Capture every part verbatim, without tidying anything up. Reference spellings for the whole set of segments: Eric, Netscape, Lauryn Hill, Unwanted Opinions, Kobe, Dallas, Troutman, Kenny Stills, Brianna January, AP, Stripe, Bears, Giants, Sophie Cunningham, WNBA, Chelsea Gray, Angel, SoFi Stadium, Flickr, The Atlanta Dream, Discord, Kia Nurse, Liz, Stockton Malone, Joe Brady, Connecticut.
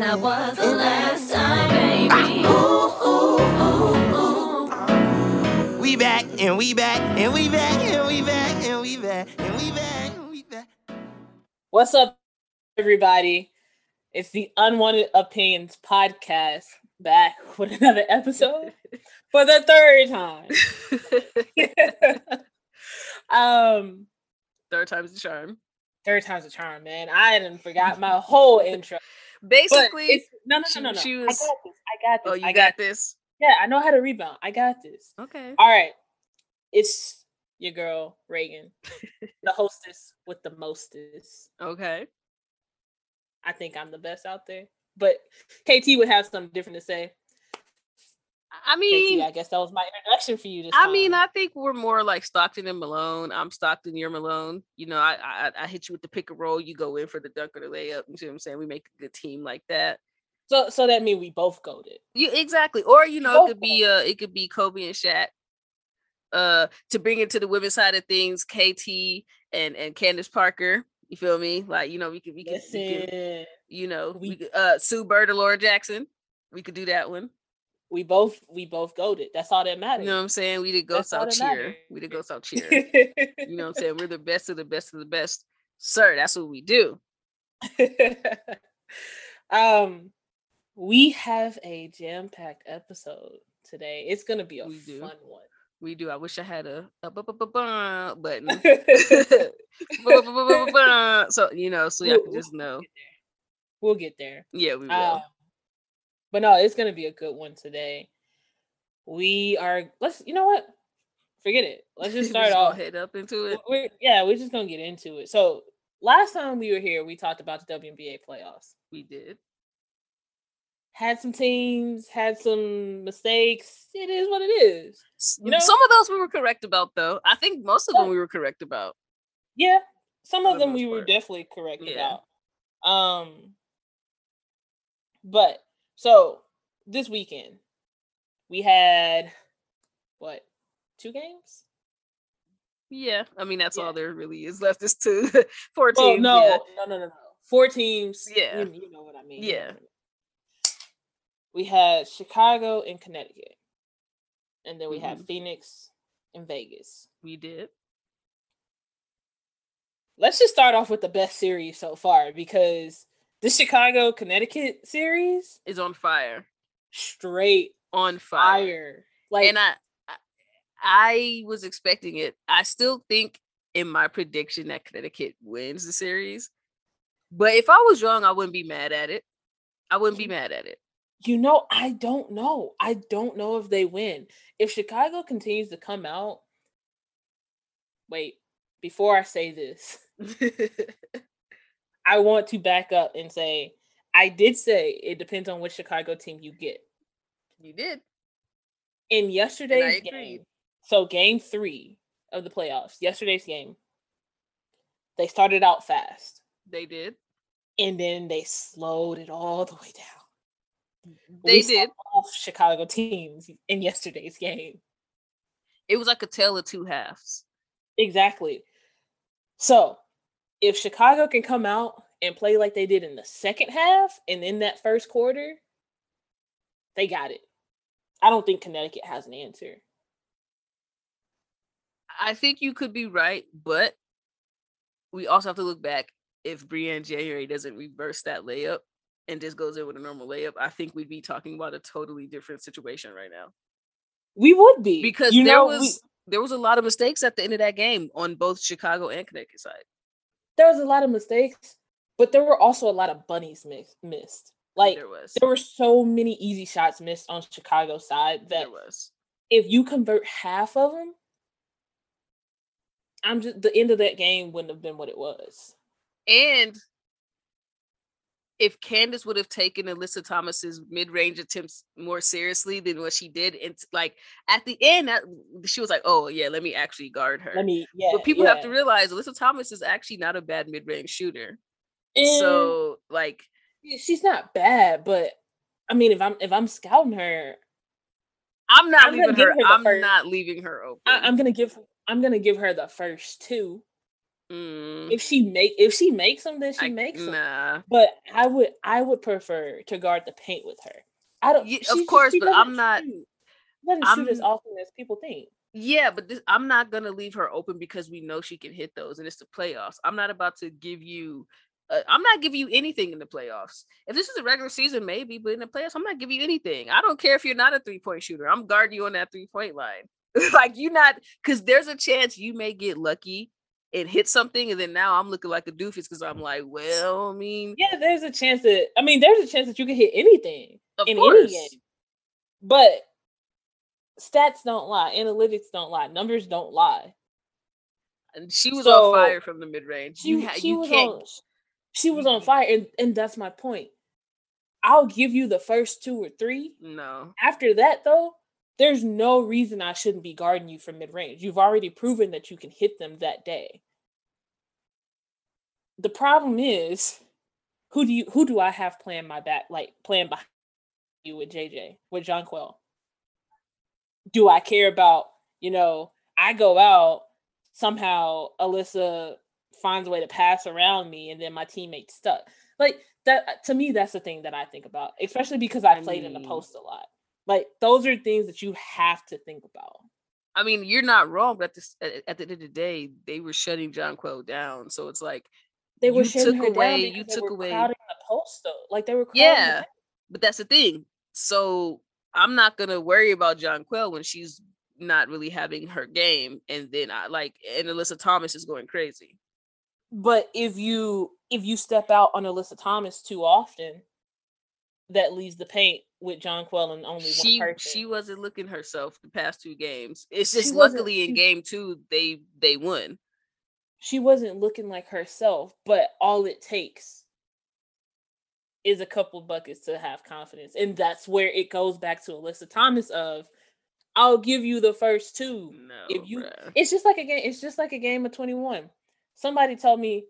and that was the last time, baby. Ooh, ooh, ooh, ooh. We back, and we back, and we back, and we back, and we back, and we back, and we back. What's up, everybody? It's the Unwanted Opinions podcast, back with another episode for the third time. um, Third time's the charm. Third time's a charm, man. I done forgot my whole intro. Basically, no, no, no, no, no. She was, I got this. I got this. Oh, you I got, got this. this. Yeah, I know how to rebound. I got this. Okay. All right. It's your girl, Reagan, the hostess with the mostest. Okay. I think I'm the best out there. But K T would have something different to say. I mean, K T, I guess that was my introduction for you. This I time. mean, I think we're more like Stockton and Malone. I'm Stockton, you're Malone. You know, I, I I hit you with the pick and roll. You go in for the dunk or the layup. You see what I'm saying? We make a good team like that. So, so that means we both goated. You exactly. Or you know, both it could be uh, it could be Kobe and Shaq. Uh, to bring it to the women's side of things, K T and and Candace Parker. You feel me? Like you know, we could we could, we could you know we, we could, uh Sue Bird or Laura Jackson. We could do that one. We both we both goated. That's all that matters. You know what I'm saying? We did go South cheer. We did go South cheer. You know what I'm saying? We're the best of the best of the best. Sir, that's what we do. um we have a jam-packed episode today. It's gonna be a we do. fun one. We do. I wish I had a, a button. So you know, so y'all can just know. We'll get there. Yeah, we will. Um, But no, it's going to be a good one today. We are, let's, you know what? Forget it. Let's just start off. Head up into it. We're, yeah, we're just going to get into it. So last time we were here, we talked about the W N B A playoffs. We did. Had some teams, had some mistakes. It is what it is. You know? Some of those we were correct about, though. I think most of them we were correct about. Yeah. Some of them we were definitely correct about. Um, But. So, this weekend, we had, what, two games? Yeah. I mean, that's yeah. all there really is left is two. Four teams. Oh, no. Yeah. no, no, no, no. Four teams. Yeah. You, you know what I mean. Yeah. We had Chicago and Connecticut. And then we mm-hmm. had Phoenix and Vegas. We did. Let's just start off with the best series so far because the Chicago Connecticut series is on fire, straight on fire. fire. Like, and I, I, I was expecting it. I still think in my prediction that Connecticut wins the series, but if I was wrong, I wouldn't be mad at it. I wouldn't you, be mad at it. You know, I don't know. I don't know if they win. If Chicago continues to come out, wait, before I say this. I want to back up and say, I did say it depends on which Chicago team you get. You did. In yesterday's game, so game three of the playoffs, yesterday's game, they started out fast. They did. And then they slowed it all the way down. They did. Both Chicago teams in yesterday's game. It was like a tale of two halves. Exactly. So if Chicago can come out and play like they did in the second half and in that first quarter, they got it. I don't think Connecticut has an answer. I think you could be right, but we also have to look back. If Brianna January doesn't reverse that layup and just goes in with a normal layup, I think we'd be talking about a totally different situation right now. We would be. Because you there know, was we- there was a lot of mistakes at the end of that game on both Chicago and Connecticut side. There was a lot of mistakes, but there were also a lot of bunnies miss, missed. Like there, was. there were so many easy shots missed on Chicago's side that there was. If you convert half of them, I'm just the end of that game wouldn't have been what it was. And if Candace would have taken Alyssa Thomas's mid-range attempts more seriously than what she did, and like at the end, that, she was like, "Oh yeah, let me actually guard her." Let me, yeah, but people yeah. have to realize Alyssa Thomas is actually not a bad mid-range shooter. And so like, she's not bad, but I mean, if I'm if I'm scouting her, I'm not I'm leaving her. her I'm first. not leaving her open. I, I'm gonna give. I'm gonna give her the first two. Mm. If she make if she makes them, then she I, makes them. Nah. But I would I would prefer to guard the paint with her. I don't. Yeah, she, of course, she, she but I'm not. Shoot. Doesn't I'm, shoot as often as people think. Yeah, but this, I'm not gonna leave her open because we know she can hit those, and it's the playoffs. I'm not about to give you. Uh, I'm not giving you anything in the playoffs. If this is a regular season, maybe, but in the playoffs, I'm not giving you anything. I don't care if you're not a three-point shooter. I'm guarding you on that three-point line. Like, you're not, because there's a chance you may get lucky and hit something, and then now I'm looking like a doofus because I'm like, well, I mean, yeah, there's a chance that I mean, there's a chance that you can hit anything in course. Any game, but stats don't lie, analytics don't lie, numbers don't lie. And she was so, on fire from the mid range. You, she you was can't. On, she was on fire, and, and that's my point. I'll give you the first two or three. No, after that though. There's no reason I shouldn't be guarding you from mid-range. You've already proven that you can hit them that day. The problem is, who do you who do I have playing my back, like playing behind you with J J, with Jonquel? Do I care about, you know, I go out, somehow Alyssa finds a way to pass around me and then my teammate's stuck. Like, that to me, that's the thing that I think about, especially because I played I mean... in the post a lot. Like, those are things that you have to think about. I mean, you're not wrong, but at, this, at, at the end of the day, they were shutting Jonquel down. So it's like, they were shutting her away, down. You they took were away. Crowding the post, though. Like, they were crowding. Yeah, but that's the thing. So I'm not going to worry about Jonquel when she's not really having her game. And then I like, and Alyssa Thomas is going crazy. But if you if you step out on Alyssa Thomas too often, that leaves the paint with Jonquel and only she, one person. She wasn't looking herself the past two games. It's just luckily she, in game two, they they won. She wasn't looking like herself, but all it takes is a couple buckets to have confidence. And that's where it goes back to Alyssa Thomas of, I'll give you the first two. No, if you, bruh. It's just like a game, it's just like a game of twenty-one. Somebody told me,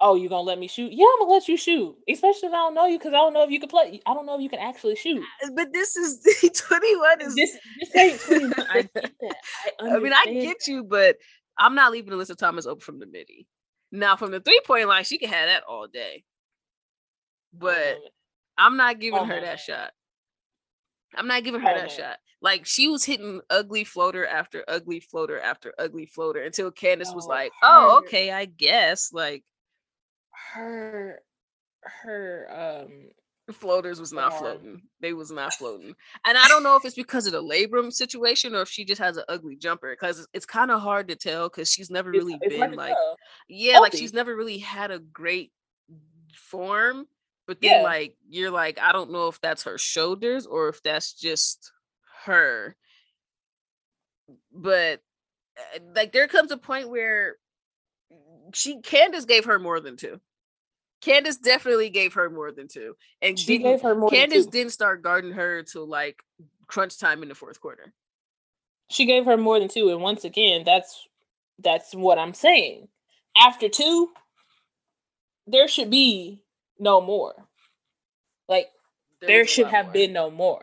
oh, you gonna let me shoot? Yeah, I'm gonna let you shoot. Especially if I don't know you, because I don't know if you can play. I don't know if you can actually shoot. But this is twenty-one. Is this, this ain't twenty-one. I get that. I, I mean, I get that. You, but I'm not leaving Alyssa Thomas open from the midi. Now, from the three-point line, she can have that all day. But I'm not giving oh, her that shot. I'm not giving her oh, that man. shot. Like, she was hitting ugly floater after ugly floater after ugly floater until Candace oh, was like, "Oh, okay, I guess." Like. Her, her, um, floaters was not um, floating. They was not floating. And I don't know if it's because of the labrum situation or if she just has an ugly jumper, because it's, it's kind of hard to tell because she's never really it's, been it's like, tough. yeah, healthy. Like she's never really had a great form. But then, yeah. like, you're like, I don't know if that's her shoulders or if that's just her. But like, there comes a point where. She Candace gave her more than two. Candace definitely gave her more than two, and she gave her more. Candace than two. Didn't start guarding her till like crunch time in the fourth quarter. She gave her more than two, and once again, that's that's what I'm saying. After two, there should be no more. Like there, there should have more. been no more.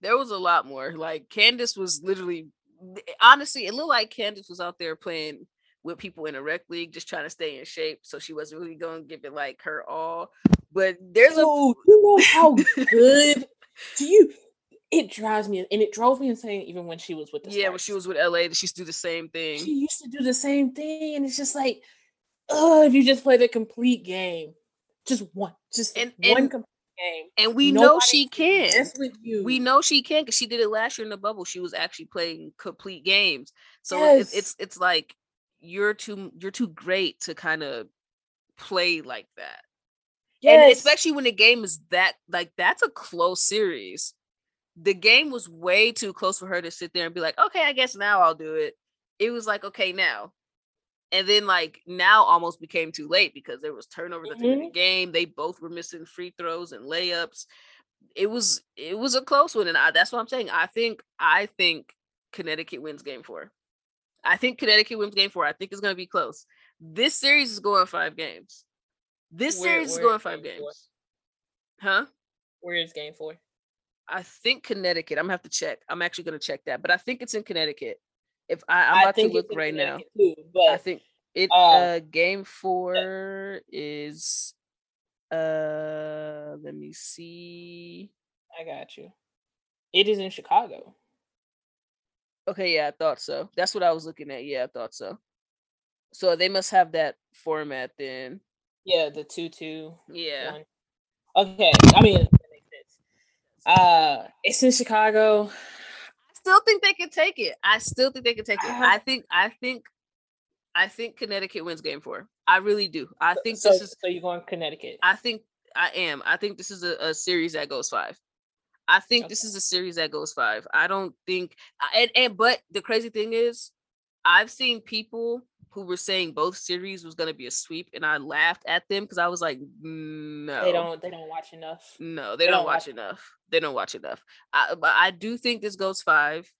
There was a lot more. Like Candace was literally, honestly, it looked like Candace was out there playing. With people in a rec league, just trying to stay in shape, so she wasn't really going to give it like her all. But there's Yo, a you know how good do you? It drives me, and it drove me insane even when she was with the yeah. Stars. When she was with L A, she used to do the same thing. She used to do the same thing, and it's just like, oh, if you just played a complete game, just one, just and, one and, complete game, and we Nobody know she can. can with you. We know she can because she did it last year in the bubble. She was actually playing complete games, so yes. it's, it's it's like. You're too you're too great to kind of play like that. Yes. And especially when the game is that like that's a close series. The game was way too close for her to sit there and be like, okay, I guess now I'll do it. It was like, okay, now. And then like now almost became too late because there was turnover at the end of the game. They both were missing free throws and layups. It was it was a close one. And I, that's what I'm saying. I think I think Connecticut wins game four. I think Connecticut wins game four. I think it's going to be close. This series is going five games. This where, series where is going five game games. Four? Huh? Where is game four? I think Connecticut. I'm going to have to check. I'm actually going to check that. But I think it's in Connecticut. If I, I'm about I think to look right now. Too, but I think It uh, uh game four is uh let me see. I got you. It is in Chicago. Okay, yeah, I thought so. That's what I was looking at. Yeah, I thought so. So they must have that format then. Yeah, the two two. Yeah. One. Okay, I mean, that makes sense. Uh, it's in Chicago. I still think they can take it. I still think they can take it. I think, I think, I think Connecticut wins game four. I really do. I think so, this is. So you're going Connecticut? I think I am. I think this is a, a series that goes five. I think okay. this is a series that goes five. I don't think, and, and but the crazy thing is, I've seen people who were saying both series was going to be a sweep, and I laughed at them because I was like, no, they don't, they don't watch enough. No, they, they don't, don't watch, watch enough. enough. They don't watch enough. I, but I do think this goes five,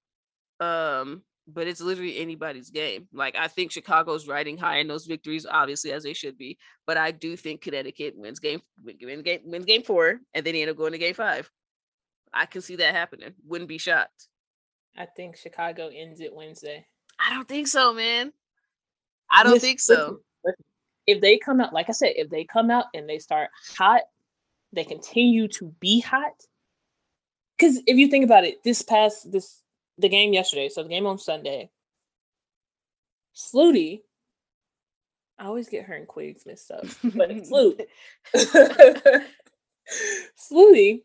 um, but it's literally anybody's game. Like I think Chicago's riding high in those victories, obviously as they should be. But I do think Connecticut wins game, wins game, wins game four, and then they end up going to game five. I can see that happening. Wouldn't be shocked. I think Chicago ends it Wednesday. I don't think so, man. I don't listen, think so. Listen, listen. If they come out, like I said, if they come out and they start hot, they continue to be hot. Because if you think about it, this past, this the game yesterday, so the game on Sunday, Slutie, I always get her and Quigs mixed up, but it's Slutie. Slutie.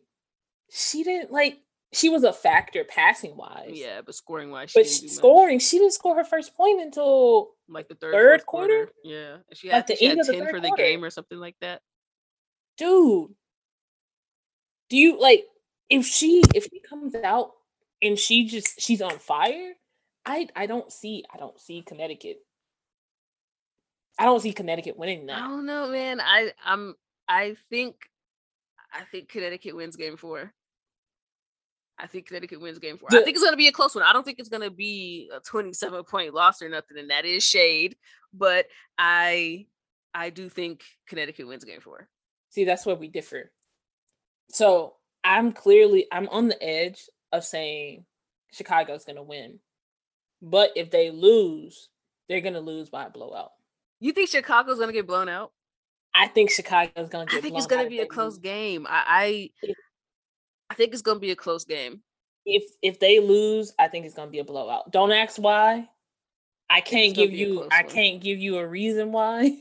She didn't like. She was a factor passing wise. Yeah, but scoring wise, she but didn't do scoring, much. She didn't score her first point until like the third, third quarter. quarter. Yeah, she had, she had ten for the game or something like that. Dude, do you like if she if she comes out and she just she's on fire? I I don't see I don't see Connecticut. I don't see Connecticut winning that. I don't know, man. I I'm I think. I think Connecticut wins game four. I think Connecticut wins game four. I think it's going to be a close one. I don't think it's going to be a twenty-seven point loss or nothing, and that is shade. But I I do think Connecticut wins game four. See, that's where we differ. So I'm clearly, I'm on the edge of saying Chicago's going to win. But if they lose, they're going to lose by a blowout. You think Chicago's going to get blown out? I think Chicago's going to get I think it's going to be a close game. I, I I think it's going to be a close game. If if they lose, I think it's going to be a blowout. Don't ask why. I can't give you I can't give you a reason why.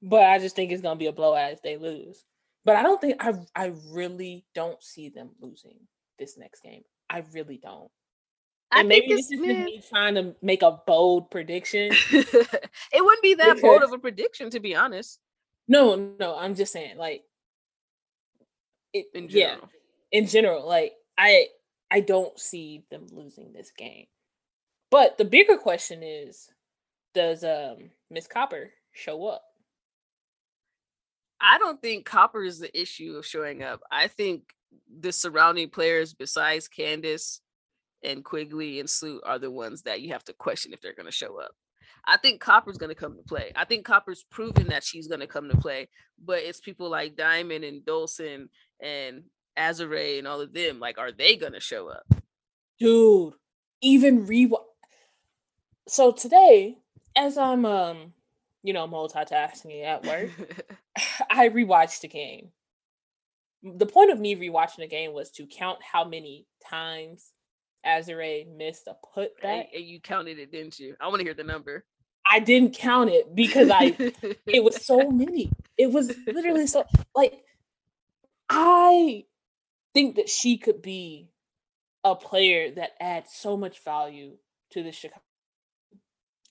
But I just think it's going to be a blowout if they lose. But I don't think I I really don't see them losing this next game. I really don't. And maybe this is me trying to make a bold prediction. It wouldn't be that bold of a prediction, to be honest. No, no, I'm just saying, like, it, in general. Yeah, in general, like, I, I don't see them losing this game. But the bigger question is, does um, Miss Copper show up? I don't think Copper is the issue of showing up. I think the surrounding players besides Candace and Quigley and Sloot are the ones that you have to question if they're going to show up. I think Copper's going to come to play. I think Copper's proven that she's going to come to play, but it's people like Diamond and Dolson and Azurá and all of them. Like, are they going to show up? Dude, even re. So today, as I'm, um, you know, multitasking at work, I rewatched the game. The point of me rewatching the game was to count how many times Azurá missed a putback. And you counted it, didn't you? I want to hear the number. I didn't count it because I it was so many. It was literally so like I think that she could be a player that adds so much value to the Chicago.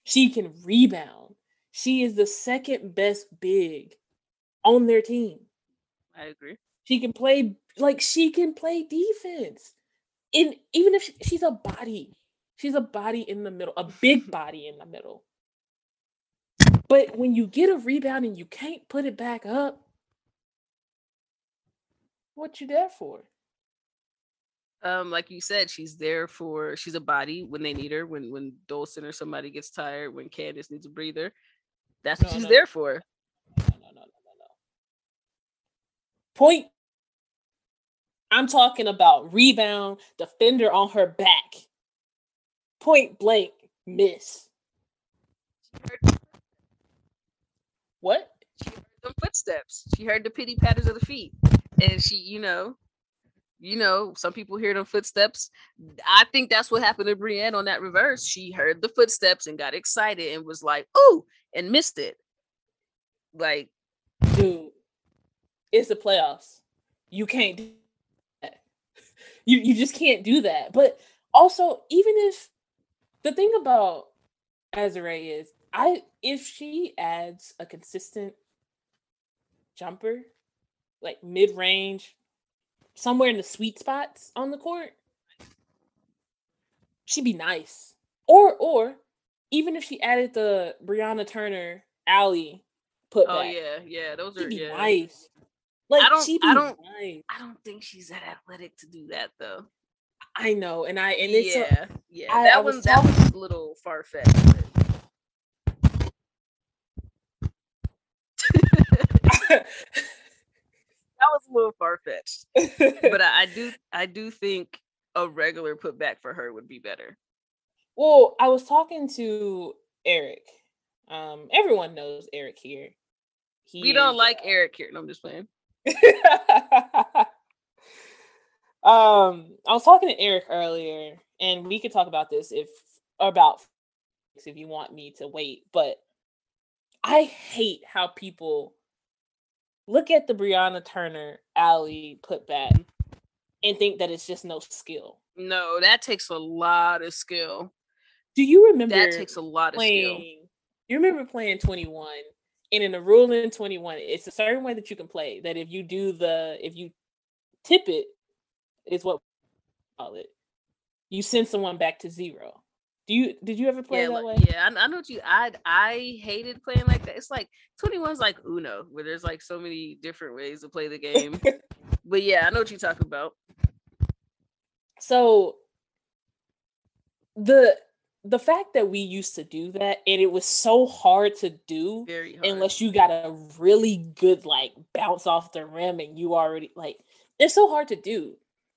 She can rebound. She is the second best big on their team. I agree. She can play like she can play defense. In, even if she, she's a body, she's a body in the middle, a big body in the middle. But when you get a rebound and you can't put it back up, what you there for? Um, like you said, she's there for, she's a body when they need her, when when Dolson or somebody gets tired, when Candace needs a breather. That's what no, she's no, there for. No, no, no, no, no, no. Point. I'm talking about rebound, defender on her back. Point blank, miss. What? She heard the footsteps. She heard the pity patters of the feet. And she, you know, you know, some people hear them footsteps. I think that's what happened to Brianna on that reverse. She heard the footsteps and got excited and was like, ooh, and missed it. Like, dude, it's the playoffs. You can't do that. You you just can't do that. But also, even if the thing about Azurá is, I if she adds a consistent jumper, like mid-range, somewhere in the sweet spots on the court, she'd be nice. Or or even if she added the Brianna Turner alley put back. Oh yeah, yeah, those she'd are be yeah. nice. Like I don't, she'd be I don't, nice. I don't think she's that athletic to do that though. I know, and I and it's yeah, a, yeah. I, that I was, one that was a little far fetched. That was a little far fetched, but I, I do, I do think a regular putback for her would be better. Well, I was talking to Eric. Um, everyone knows Eric here. He we don't is, like uh, Eric here. No, I'm just playing. Um, I was talking to Eric earlier, and we could talk about this if about if you want me to wait. But I hate how people look at the Brianna Turner alley put back and think that it's just no skill. No, that takes a lot of skill. Do you remember that takes a lot of playing, skill? You remember playing twenty-one, and in the rule in twenty-one, it's a certain way that you can play. That if you do the if you tip it. Is what we call it. You send someone back to zero. Do you did you ever play yeah, that like, way? Yeah, I, I know what you. I I hated playing like that. It's like twenty-one's like Uno, where there's like so many different ways to play the game. But yeah, I know what you talk about. So the the fact that we used to do that, and it was so hard to do, Very hard. unless you got a really good like bounce off the rim, and you already like it's so hard to do.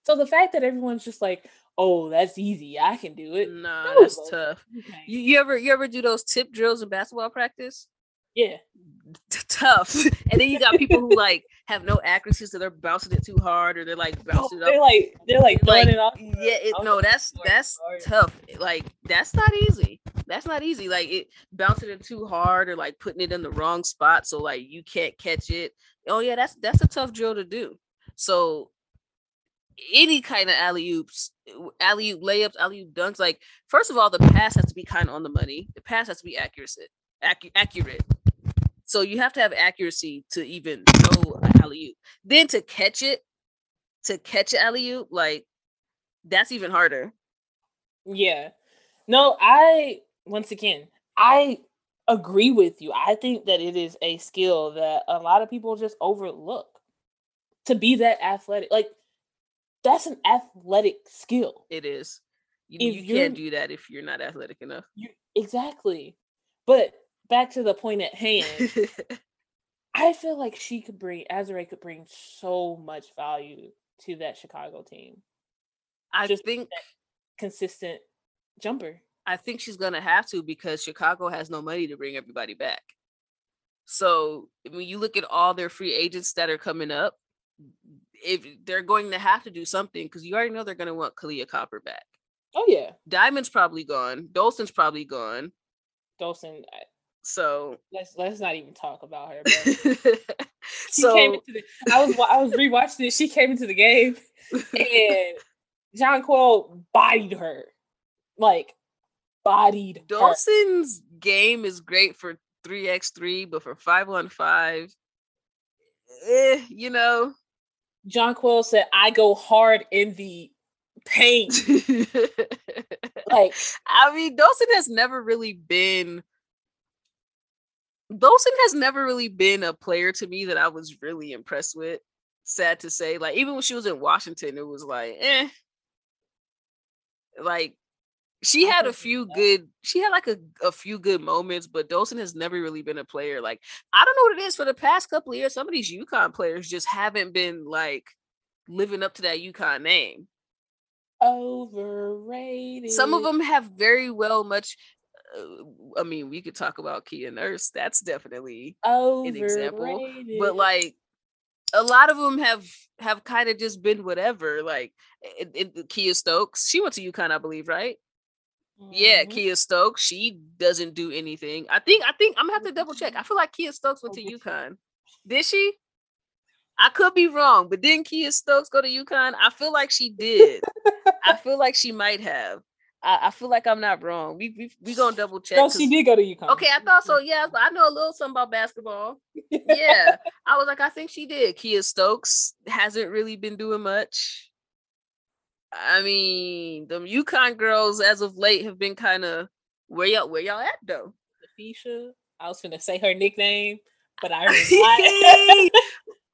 So the fact that everyone's just like, "Oh, that's easy. I can do it." Nah, no, that's tough. Okay. You, you ever you ever do those tip drills in basketball practice? Yeah, T- tough. And then you got people who like have no accuracy, so they're bouncing it too hard, or they're like bouncing oh, it up. They're like they're like throwing like, it off. Yeah, it, no, that's that's tough. Like that's not easy. That's not easy. Like it bouncing it too hard, or like putting it in the wrong spot, so like you can't catch it. Oh yeah, that's that's a tough drill to do. So. Any kind of alley-oops, alley-oop layups, alley-oop dunks. Like, first of all, the pass has to be kind of on the money. The pass has to be accurate. Acu- accurate. So you have to have accuracy to even know an alley-oop. Then to catch it, to catch an alley-oop, like, that's even harder. Yeah. No, I, once again, I agree with you. I think that it is a skill that a lot of people just overlook. To be that athletic, like, that's an athletic skill. It is. You, you can't do that if you're not athletic enough. You, exactly. But back to the point at hand, I feel like she could bring, Azurá could bring so much value to that Chicago team. I Just think that consistent jumper. I think she's going to have to because Chicago has no money to bring everybody back. So when you look at all their free agents that are coming up, if they're going to have to do something because you already know they're going to want Kalia Copper back. Oh yeah, Diamond's probably gone. Dolson's probably gone. Dolson. So let's let's not even talk about her. Bro. she so, came into the. I was I was rewatching it. She came into the game, and Jonquel bodied her, like bodied. Dolson's her. Game is great for three x three, but for five on five, eh, you know. Jonquel said, "I go hard in the paint." Like, I mean, Dolson has never really been. Dolson has never really been a player to me that I was really impressed with. Sad to say, like even when she was in Washington, it was like, eh. Like, she had a few good. She had like a, a few good moments, but Dolson has never really been a player. Like, I don't know what it is for the past couple of years. Some of these UConn players just haven't been like living up to that UConn name. Overrated. Some of them have very well much. I mean, we could talk about Kia Nurse. That's definitely Overrated. An example. But like, a lot of them have have kind of just been whatever. Like it, it, Kia Stokes, she went to UConn, I believe, right? Mm-hmm. Yeah, Kia Stokes. She doesn't do anything. I think. I think I'm gonna have to double check. I feel like Kia Stokes went to UConn. Did she? I could be wrong, but didn't Kia Stokes go to UConn? I feel like she did. I feel like she might have. I, I feel like I'm not wrong. We we we gonna double check. No, she did go to UConn. Okay, I thought so. Yeah, I know a little something about basketball. Yeah, I was like, I think she did. Kia Stokes hasn't really been doing much. I mean, them UConn girls as of late have been kind of where y'all where y'all at though. Napheesa, I was gonna say her nickname, but I. Really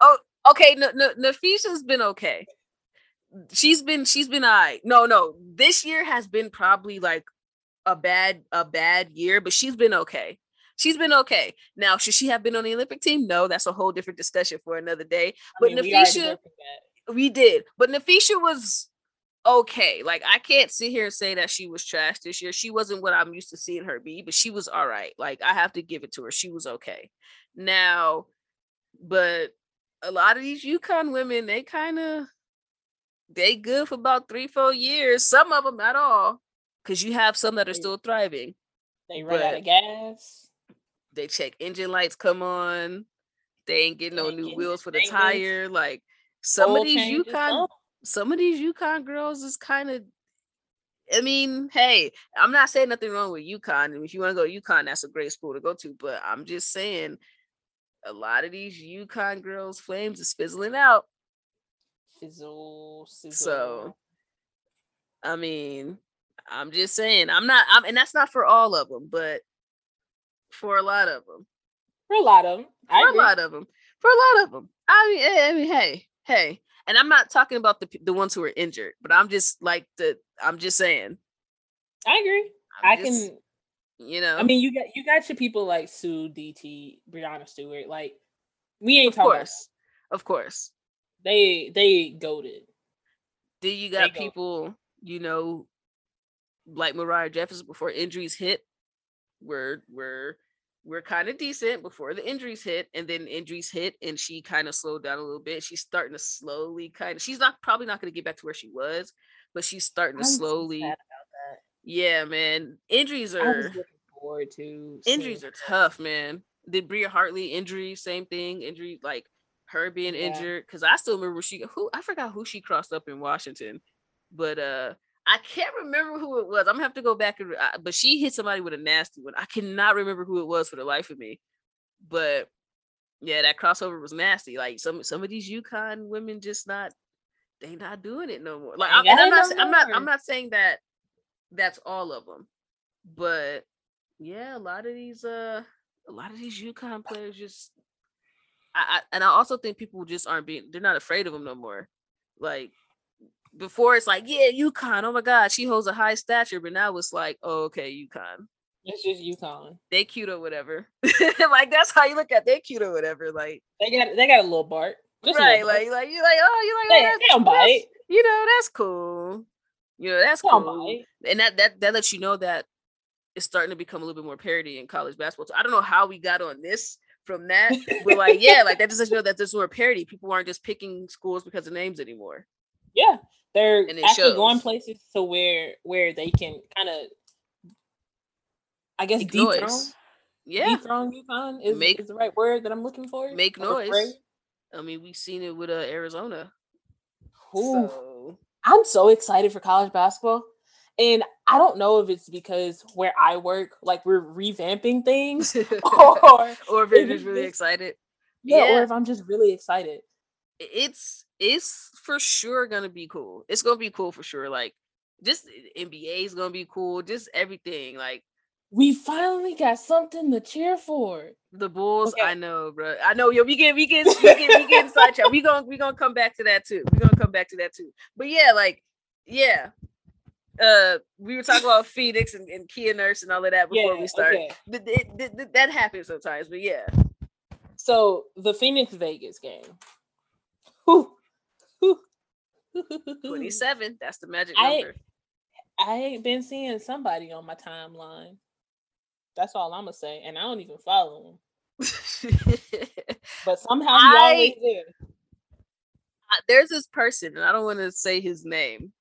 oh, okay. No, no, Napheesa's been okay. She's been she's been all right. No, no. This year has been probably like a bad a bad year, but she's been okay. She's been okay. Now, should she have been on the Olympic team? No, that's a whole different discussion for another day. But I mean, Napheesa, we, we did. But Napheesa was okay. Like, I can't sit here and say that she was trash this year. She wasn't what I'm used to seeing her be, but she was all right. Like, I have to give it to her. She was okay. Now, but a lot of these UConn women, they kind of they good for about three, four years. Some of them, not all, because you have some that are still thriving. They run out of gas. They check engine lights come on. They ain't getting no new wheels for the tire. Like some of these UConn, some of these UConn girls is kind of. I mean, hey, I'm not saying nothing wrong with UConn. And if you want to go to UConn, that's a great school to go to. But I'm just saying, a lot of these UConn girls' flames is fizzling out. Sizzle, sizzle. So, I mean, I'm just saying, I'm not, I'm, and that's not for all of them, but for a lot of them, for a lot of them, for I a agree. lot of them, for a lot of them. I mean, I mean, hey, hey, and I'm not talking about the the ones who are injured, but I'm just like the, I'm just saying. I agree. I'm I just, can, you know, I mean, you got you got your people like Sue, D T, Brianna Stewart. Like, we ain't talking. Of course, about of course. They they goated. Then you got people, you know, like Mariah Jefferson before injuries hit, were were were kind of decent before the injuries hit, and then injuries hit, and she kind of slowed down a little bit. She's starting to slowly kind of. She's not probably not going to get back to where she was, but she's starting to I'm slowly. So sad about that. Yeah, man, injuries are. I was looking forward to injuries are tough, man. The Bria Hartley injury, same thing. Injury like. Her being yeah. injured, because I still remember she who I forgot who she crossed up in Washington, but uh I can't remember who it was. I'm gonna have to go back and I, but she hit somebody with a nasty one. I cannot remember who it was for the life of me, but yeah, that crossover was nasty. Like some some of these UConn women just not they not doing it no more. Like I, I'm not no I'm more. not I'm not saying that that's all of them, but yeah, a lot of these uh a lot of these UConn players just. I, and I also think people just aren't being, they're not afraid of them no more. Like before it's like, yeah, UConn. Oh my God. She holds a high stature. But now it's like, oh, okay. UConn. It's just UConn. They cute or whatever. Like that's how you look at they cute or whatever. Like they got, they got a little bark. Just right. Little like, like you're like, oh, you're like, oh, they, that's, they don't bite. You know, that's cool. You know, that's they cool. And that, that, that lets you know that it's starting to become a little bit more parity in college basketball. So I don't know how we got on this. From that, but like, yeah, like that just lets you know that this were a parody. People aren't just picking schools because of names anymore. Yeah, they're actually shows. Going places to where where they can kind of, I guess, make dethrone. Noise. Yeah, dethrone UConn is, make, is the right word that I'm looking for. Make I'm noise. Afraid. I mean, we've seen it with uh, Arizona. Ooh, so. I'm so excited for college basketball. And I don't know if it's because where I work, like we're revamping things, or or if it's really excited. Yeah, yeah, or if I'm just really excited. It's it's for sure gonna be cool. It's gonna be cool for sure. Like just N B A is gonna be cool. Just everything. Like we finally got something to cheer for. The Bulls, okay. I know, bro. I know. Yo, we get we get we get we get sidetracked. We gonna we gonna come back to that too. We are gonna come back to that too. But yeah, like yeah. Uh, we were talking about Phoenix and, and Kia Nurse and all of that before yeah, we started. Okay. Th- th- th- that happens sometimes, but yeah. So the Phoenix Vegas game, whew. Whew. twenty-seven. That's the magic number. I, I ain't been seeing somebody on my timeline That's all I'm gonna say. And I don't even follow him. But somehow he I, always there. I, there's this person, and I don't want to say his name,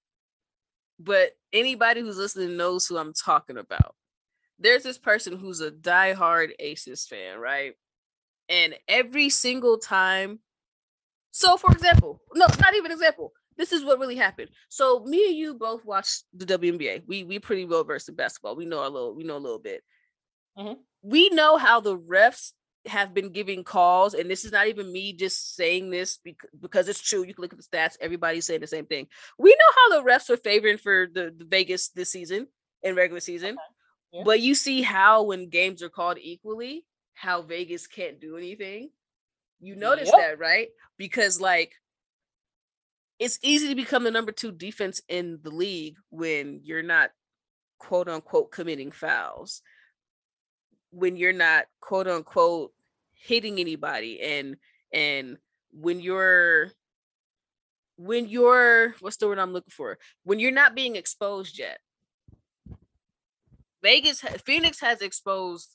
but anybody who's listening knows who I'm talking about. There's this person who's a diehard Aces fan, right? And every single time, so for example, no, not even example. This is what really happened. So me and you both watched the W N B A. We we pretty well versed in basketball. We know a little. We know a little bit. Mm-hmm. We know how the refs have been giving calls, and this is not even me just saying this because, because it's true. You can look at the stats. Everybody's saying the same thing. We know how the refs are favoring for the, the Vegas this season in regular season, okay. yeah. But you see how when games are called equally, how Vegas can't do anything. You notice yep. that, right? Because like, it's easy to become the number two defense in the league when you're not quote unquote committing fouls, when you're not quote unquote hitting anybody. And, and when you're, when you're, what's the word I'm looking for? When you're not being exposed yet, Vegas, Phoenix has exposed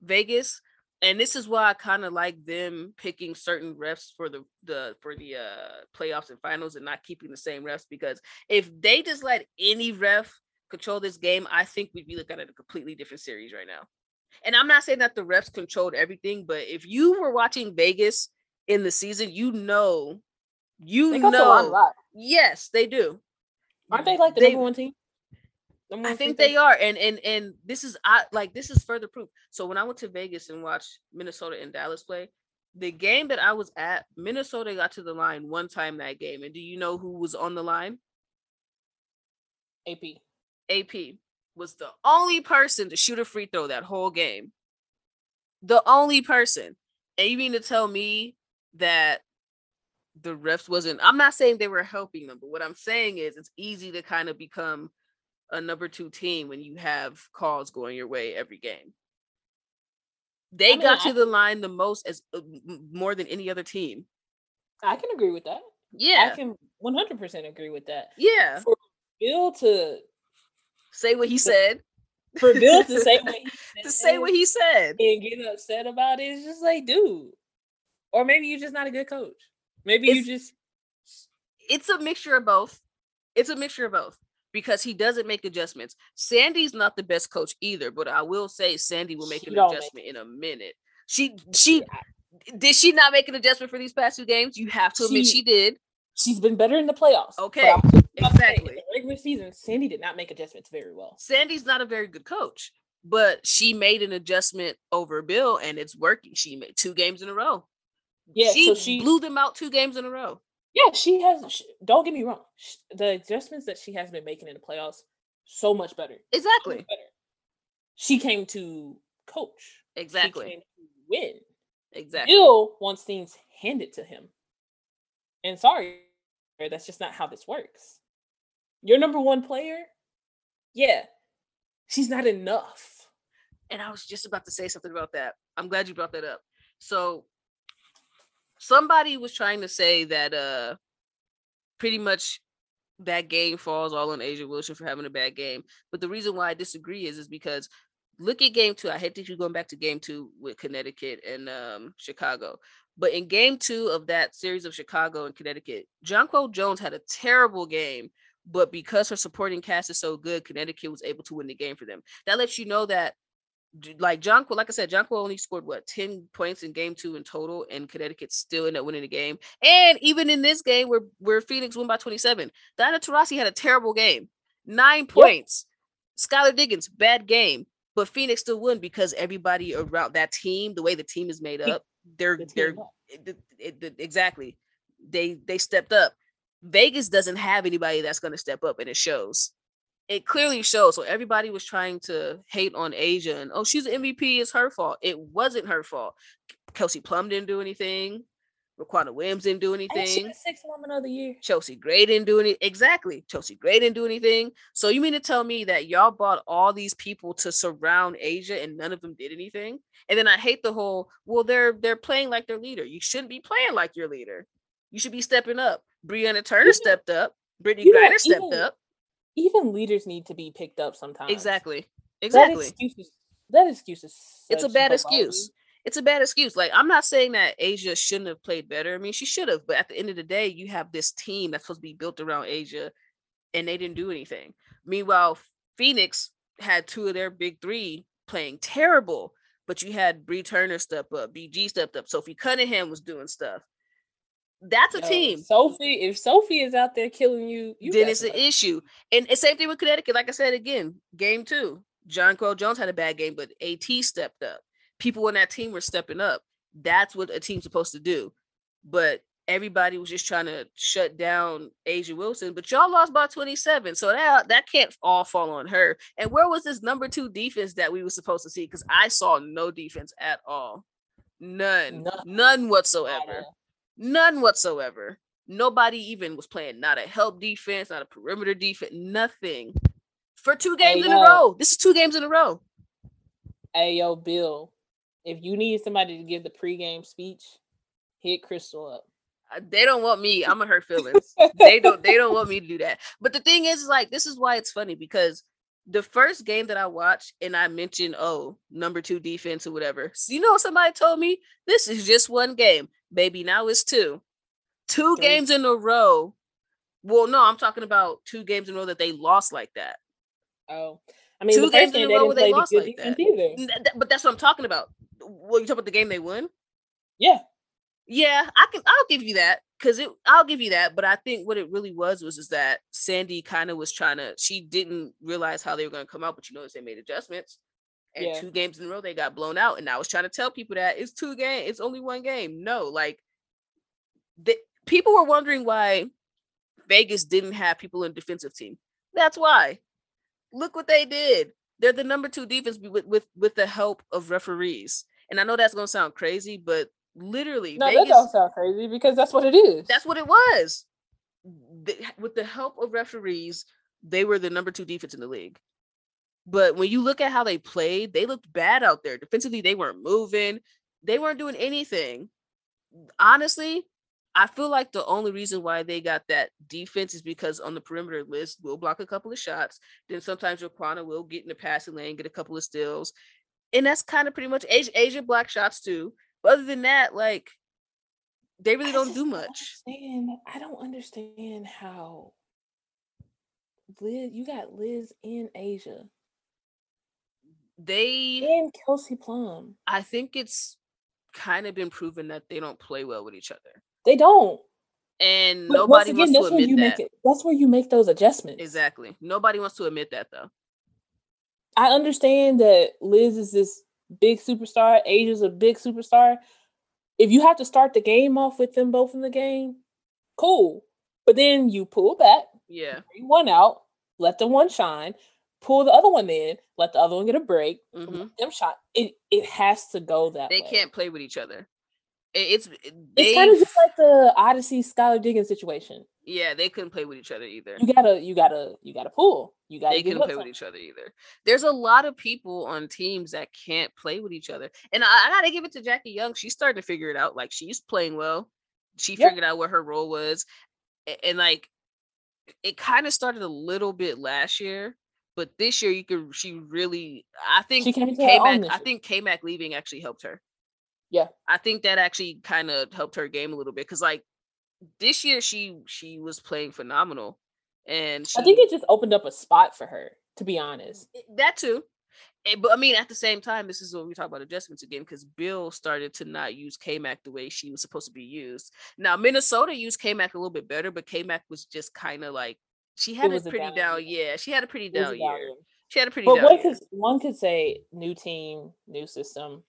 Vegas. And this is why I kind of like them picking certain refs for the, the for the uh, playoffs and finals and not keeping the same refs, because if they just let any ref control this game, I think we'd be looking at a completely different series right now. And I'm not saying that the refs controlled everything, but if you were watching Vegas in the season, you know, you know, yes, they do. Aren't they like the they, number one team? I think they are, and and and this is I like this is further proof. So when I went to Vegas and watched Minnesota and Dallas play, the game that I was at, Minnesota got to the line one time that game, and do you know who was on the line? A P. A P was the only person to shoot a free throw that whole game. The only person. And you mean to tell me that the refs wasn't? I'm not saying they were helping them, but what I'm saying is it's easy to kind of become a number two team when you have calls going your way every game. They I mean, got to I, the line the most as uh, more than any other team. I can agree with that. Yeah. I can one hundred percent agree with that. Yeah. For Bill to say what he for, said. For Bill to say what he said. to say what he said. And get upset about it. It's just like, dude. Or maybe you're just not a good coach. Maybe it's, you just. It's a mixture of both. It's a mixture of both. Because he doesn't make adjustments. Sandy's not the best coach either, but I will say Sandy will make she an adjustment make in a minute. She she did she not make an adjustment for these past two games? You have to admit she, she did. She's been better in the playoffs. Okay, exactly. In the regular season, Sandy did not make adjustments very well. Sandy's not a very good coach, but she made an adjustment over Bill, and it's working. She made two games in a row. Yeah, she, so she blew them out two games in a row. Yeah, she has, she, don't get me wrong, she, the adjustments that she has been making in the playoffs, so much better. Exactly. So much better. She came to coach. Exactly. She came to win. Exactly. Bill wants things handed to him. And sorry, that's just not how this works. Your number one player, yeah, she's not enough. And I was just about to say something about that. I'm glad you brought that up. So, somebody was trying to say that uh, pretty much that game falls all on Asia Wilson for having a bad game. But the reason why I disagree is, is because look at game two. I hate that you're going back to game two with Connecticut and um, Chicago. But in game two of that series of Chicago and Connecticut, Jonquel Jones had a terrible game. But because her supporting cast is so good, Connecticut was able to win the game for them. That lets you know that Like Jonquel, like I said, Jonquel only scored what ten points in game two in total, and Connecticut still ended up winning the game. And even in this game, where where Phoenix won by twenty-seven, Diana Taurasi had a terrible game, nine points. Yep. Skylar Diggins, bad game, but Phoenix still won because everybody around that team, the way the team is made up, they're the they're it, it, it, exactly they they stepped up. Vegas doesn't have anybody that's going to step up, and it shows. It clearly shows. So everybody was trying to hate on Asia and, oh, she's an M V P. It's her fault. It wasn't her fault. Kelsey Plum didn't do anything. Raquana Williams didn't do anything. And she's the sixth woman of the year. Chelsea Gray didn't do anything. Exactly. Chelsea Gray didn't do anything. So you mean to tell me that y'all bought all these people to surround Asia and none of them did anything? And then I hate the whole, well, they're they're playing like their leader. You shouldn't be playing like your leader. You should be stepping up. Brianna Turner even, stepped up. Brittany Griner stepped even, up. Even leaders need to be picked up sometimes. Exactly. Exactly. That excuse, that excuse is such it's a bad excuse. Body. It's a bad excuse. Like, I'm not saying that Asia shouldn't have played better. I mean, she should have, but at the end of the day, you have this team that's supposed to be built around Asia, and they didn't do anything. Meanwhile, Phoenix had two of their big three playing terrible, but you had Bree Turner step up, B G stepped up, Sophie Cunningham was doing stuff. That's a Yo, team. Sophie, if Sophie is out there killing you, you then it's an issue. And it's same thing with Connecticut. Like I said again, game two, Jonquel Jones had a bad game, but A T stepped up. People on that team were stepping up. That's what a team's supposed to do. But everybody was just trying to shut down Asia Wilson. But y'all lost by twenty-seven, so that that can't all fall on her. And where was this number two defense that we were supposed to see? Because I saw no defense at all. None. None, None whatsoever. None whatsoever. Nobody even was playing. Not a help defense, not a perimeter defense, nothing. For two games hey, in yo. a row. This is two games in a row. Hey, yo, Bill. If you need somebody to give the pregame speech, hit Crystal up. They don't want me. I'm gonna hurt feelings. they don't. They don't want me to do that. But the thing is, like, this is why it's funny, because the first game that I watched, and I mentioned, oh, number two defense or whatever. So, you know, somebody told me this is just one game, baby. Now it's two, two Three. games in a row. Well, no, I'm talking about two games in a row that they lost like that. Oh, I mean, two the games in a row where they lost like that. Either. But that's what I'm talking about. Well, you talk about the game they won. Yeah, yeah, I can. I'll give you that because it. I'll give you that. But I think what it really was was is that Sandy kind of was trying to. She didn't realize how they were going to come out, but you notice they made adjustments. And yeah. two games in a row, they got blown out. And I was trying to tell people that it's two games. It's only one game. No, like the people were wondering why Vegas didn't have people in defensive team. That's why. Look what they did. They're the number two defense with with, with the help of referees. And I know that's going to sound crazy, but literally. No, Vegas, that don't sound crazy because that's what it is. That's what it was. The, with the help of referees, they were the number two defense in the league. But when you look at how they played, they looked bad out there. Defensively, they weren't moving. They weren't doing anything. Honestly, I feel like the only reason why they got that defense is because on the perimeter, Liz will block a couple of shots. Then sometimes Jaquana will get in the passing lane, get a couple of steals. And that's kind of pretty much Asia, Asia black shots too. But other than that, like, they really I don't do much. Don't I don't understand how Liz, you got Liz and Asia. They and Kelsey Plum. I think it's kind of been proven that they don't play well with each other. They don't. And but nobody again, wants to admit you that. Make it, that's where you make those adjustments. Exactly. Nobody wants to admit that though. I understand that Liz is this big superstar. Asia's a big superstar. If you have to start the game off with them both in the game, cool. But then you pull back, yeah, bring one out, let the one shine, pull the other one in, let the other one get a break, mm-hmm. let them shine. It it has to go that they way. They can't play with each other. It's it's kind of just like the Odyssey Skylar Diggins situation. Yeah, they couldn't play with each other either. You gotta, you gotta, you gotta pull. You gotta. They couldn't play with each other either. There's a lot of people on teams that can't play with each other, and I, I gotta give it to Jackie Young. She's starting to figure it out. Like, she's playing well. She yep. figured out what her role was, and, and like it kind of started a little bit last year, but this year you could. She really, I think K-Mac. I think K-Mac leaving actually helped her. Yeah, I think that actually kind of helped her game a little bit because, like, this year she she was playing phenomenal, and she, I think it just opened up a spot for her. To be honest, that too. And, but I mean, at the same time, this is when we talk about adjustments again because Bill started to not use K-Mac the way she was supposed to be used. Now Minnesota used K-Mac a little bit better, but K-Mac was just kind of like she had it a pretty a down. down yeah, she had a pretty down a year. Down. She had a pretty. But down one year. could one could say new team, new system.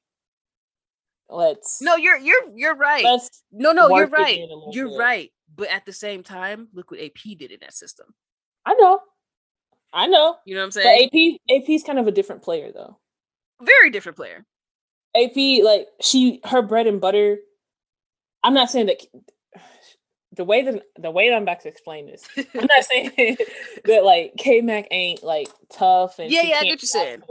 Let's no, you're you're you're right. No, no, you're right. You're bit. right. But at the same time, look what A P did in that system. I know, I know. You know what I'm saying? But A P is kind of a different player, though. Very different player. A P, like she, her bread and butter. I'm not saying that the way that the way that I'm about to explain this. I'm not saying that like K-Mac ain't like tough and yeah, yeah. I get you saying.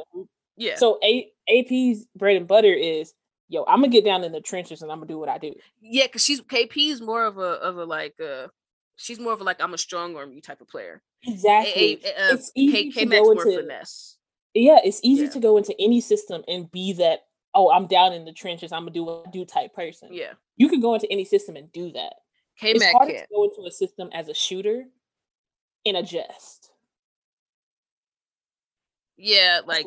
Yeah. So A, AP's bread and butter is. Yo, I'm gonna get down in the trenches and I'm gonna do what I do. Yeah, because she's K P's more of a of a like uh she's more of a like I'm a strong arm you type of player. Exactly. A, a, a, it's easy K, to K-Mac's go more into finesse. yeah, it's easy yeah. to go into any system and be that, oh, I'm down in the trenches, I'm gonna do what I do type person. Yeah. You can go into any system and do that. K-Mac it's harder to go into a system as a shooter and adjust. Yeah, like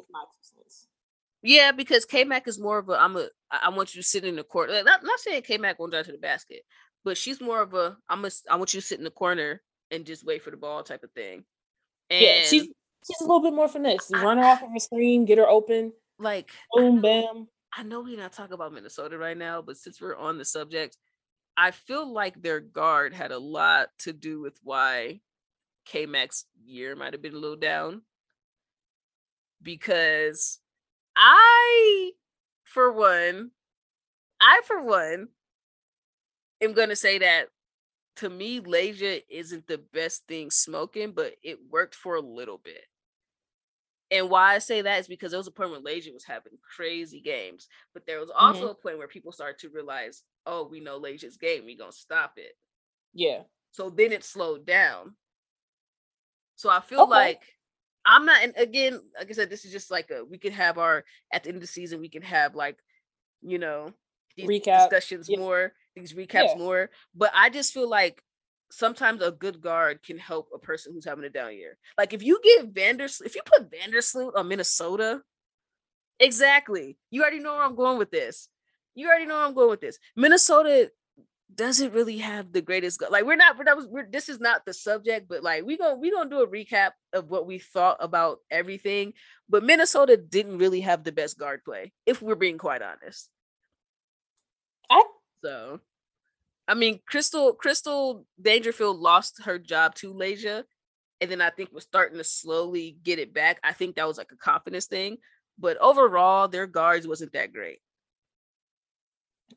yeah, because K-Mac is more of a I'm a I want you to sit in the corner. Not, not saying K-Mac won't drive to the basket, but she's more of a I'm a I want you to sit in the corner and just wait for the ball type of thing. And yeah, she's she's a little bit more finesse. I, Run her I, off of her screen, get her open. Like boom, I know, bam. I know we're not talking about Minnesota right now, but since we're on the subject, I feel like their guard had a lot to do with why K-Mac's year might have been a little down. Because I, for one, I, for one, am going to say that to me, Leja isn't the best thing smoking, but it worked for a little bit. And why I say that is because there was a point where Leja was having crazy games, but there was also mm-hmm. a point where people started to realize, oh, we know Leja's game, we're going to stop it. Yeah. So then it slowed down. So I feel okay. like I'm not, and again, like I said, this is just like a, we could have our, at the end of the season, we can have like, you know, these Recap. discussions yeah. more, these recaps yeah. more. But I just feel like sometimes a good guard can help a person who's having a down year. Like if you give Vandersloot, if you put Vandersloot on Minnesota, exactly. You already know where I'm going with this. You already know where I'm going with this. Minnesota doesn't really have the greatest go- like we're not we're not we're, this is not the subject, but like we gonna we gonna do a recap of what we thought about everything. But Minnesota didn't really have the best guard play, if we're being quite honest. I- so I mean, Crystal Crystal Dangerfield lost her job to Leja, and then I think was starting to slowly get it back. I think that was like a confidence thing, but overall their guards wasn't that great.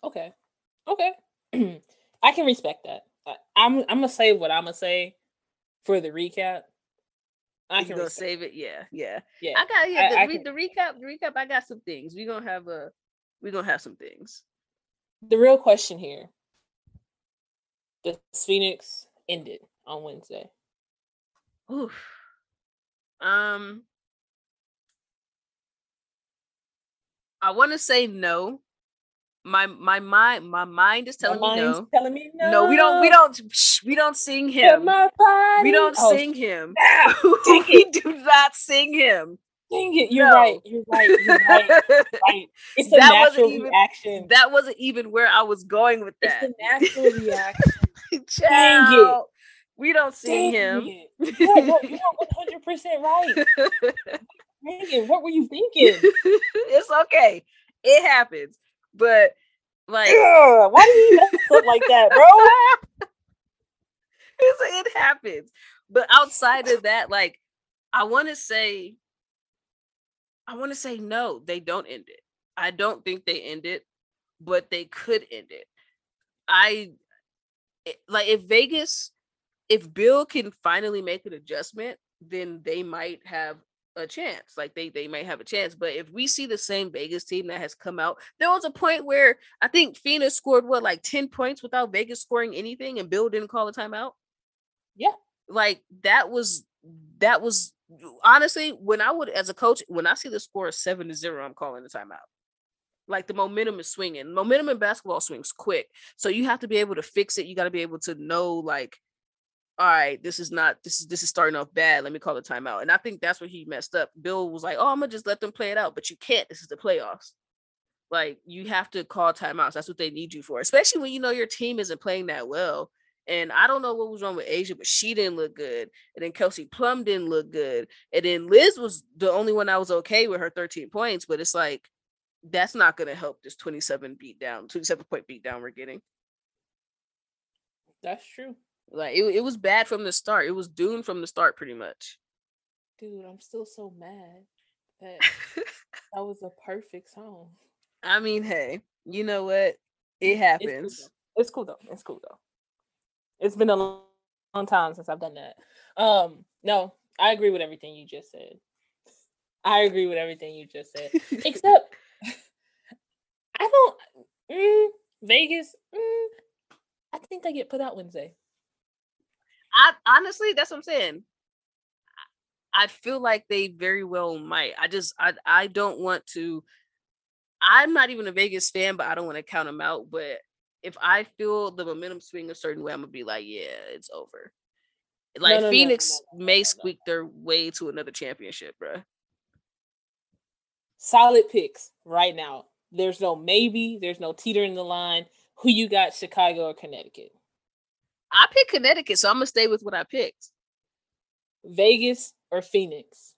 Okay, okay. I can respect that. I'm I'm gonna say what I'm gonna say for the recap. I can gonna save it. Yeah, yeah, yeah. I got yeah. The, I, I re, can... the recap, the recap. I got some things. We gonna have a. We gonna have some things. The real question here: does Phoenix end it on Wednesday? Oof. Um. I want to say no. My my mind my mind is telling me no. telling me no. No, we don't we don't we don't sing him. We don't oh, sing him. We do not sing him. Dang it! You're no. right. You're right. You're right. right. It's a that natural even, reaction. That wasn't even where I was going with that. It's a natural reaction. Dang it! We don't sing Dang him. It. You're one hundred percent right. Dang it! What were you thinking? It's okay. It happens. But like, ugh, why do you mess up like that, bro? It happens. But outside of that, like, I want to say, I want to say no, they don't end it. I don't think they end it, but they could end it. I it, like if Vegas, if Bill can finally make an adjustment, then they might have a chance. Like they they might have a chance. But if we see the same Vegas team that has come out, there was a point where I think Phoenix scored what like ten points without Vegas scoring anything, and Bill didn't call a timeout. Yeah, like that was that was honestly when I would, as a coach, when I see the score is seven to zero, I'm calling the timeout. Like the momentum is swinging. Momentum in basketball swings quick, so you have to be able to fix it. You got to be able to know like, all right, this is not, this is, this is starting off bad. Let me call the timeout. And I think that's where he messed up. Bill was like, oh, I'm going to just let them play it out. But you can't. This is the playoffs. Like, you have to call timeouts. That's what they need you for, especially when you know your team isn't playing that well. And I don't know what was wrong with Asia, but she didn't look good. And then Kelsey Plum didn't look good. And then Liz was the only one I was okay with her thirteen points. But it's like, that's not going to help this twenty-seven beat down, twenty-seven point beat down we're getting. That's true. Like it, it was bad from the start. It was doomed from the start, pretty much. Dude, I'm still so mad that that was a perfect song. I mean, hey, you know what? It happens. It's cool though. It's cool though. It's, cool, though. It's been a long, long time since I've done that. Um, no, I agree with everything you just said. I agree with everything you just said, except I don't. Mm, Vegas. Mm, I think they get put out Wednesday. I honestly, that's what I'm saying. I feel like they very well might. I just, I, I don't want to, I'm not even a Vegas fan, but I don't want to count them out. But if I feel the momentum swing a certain way, I'm going to be like, yeah, it's over. Like no, no, Phoenix no, no, no, may no, no, squeak no. their way to another championship, bro. Solid picks right now. There's no maybe. There's no teeter in the line. Who you got, Chicago or Connecticut? I picked Connecticut, so I'm going to stay with what I picked. Vegas or Phoenix?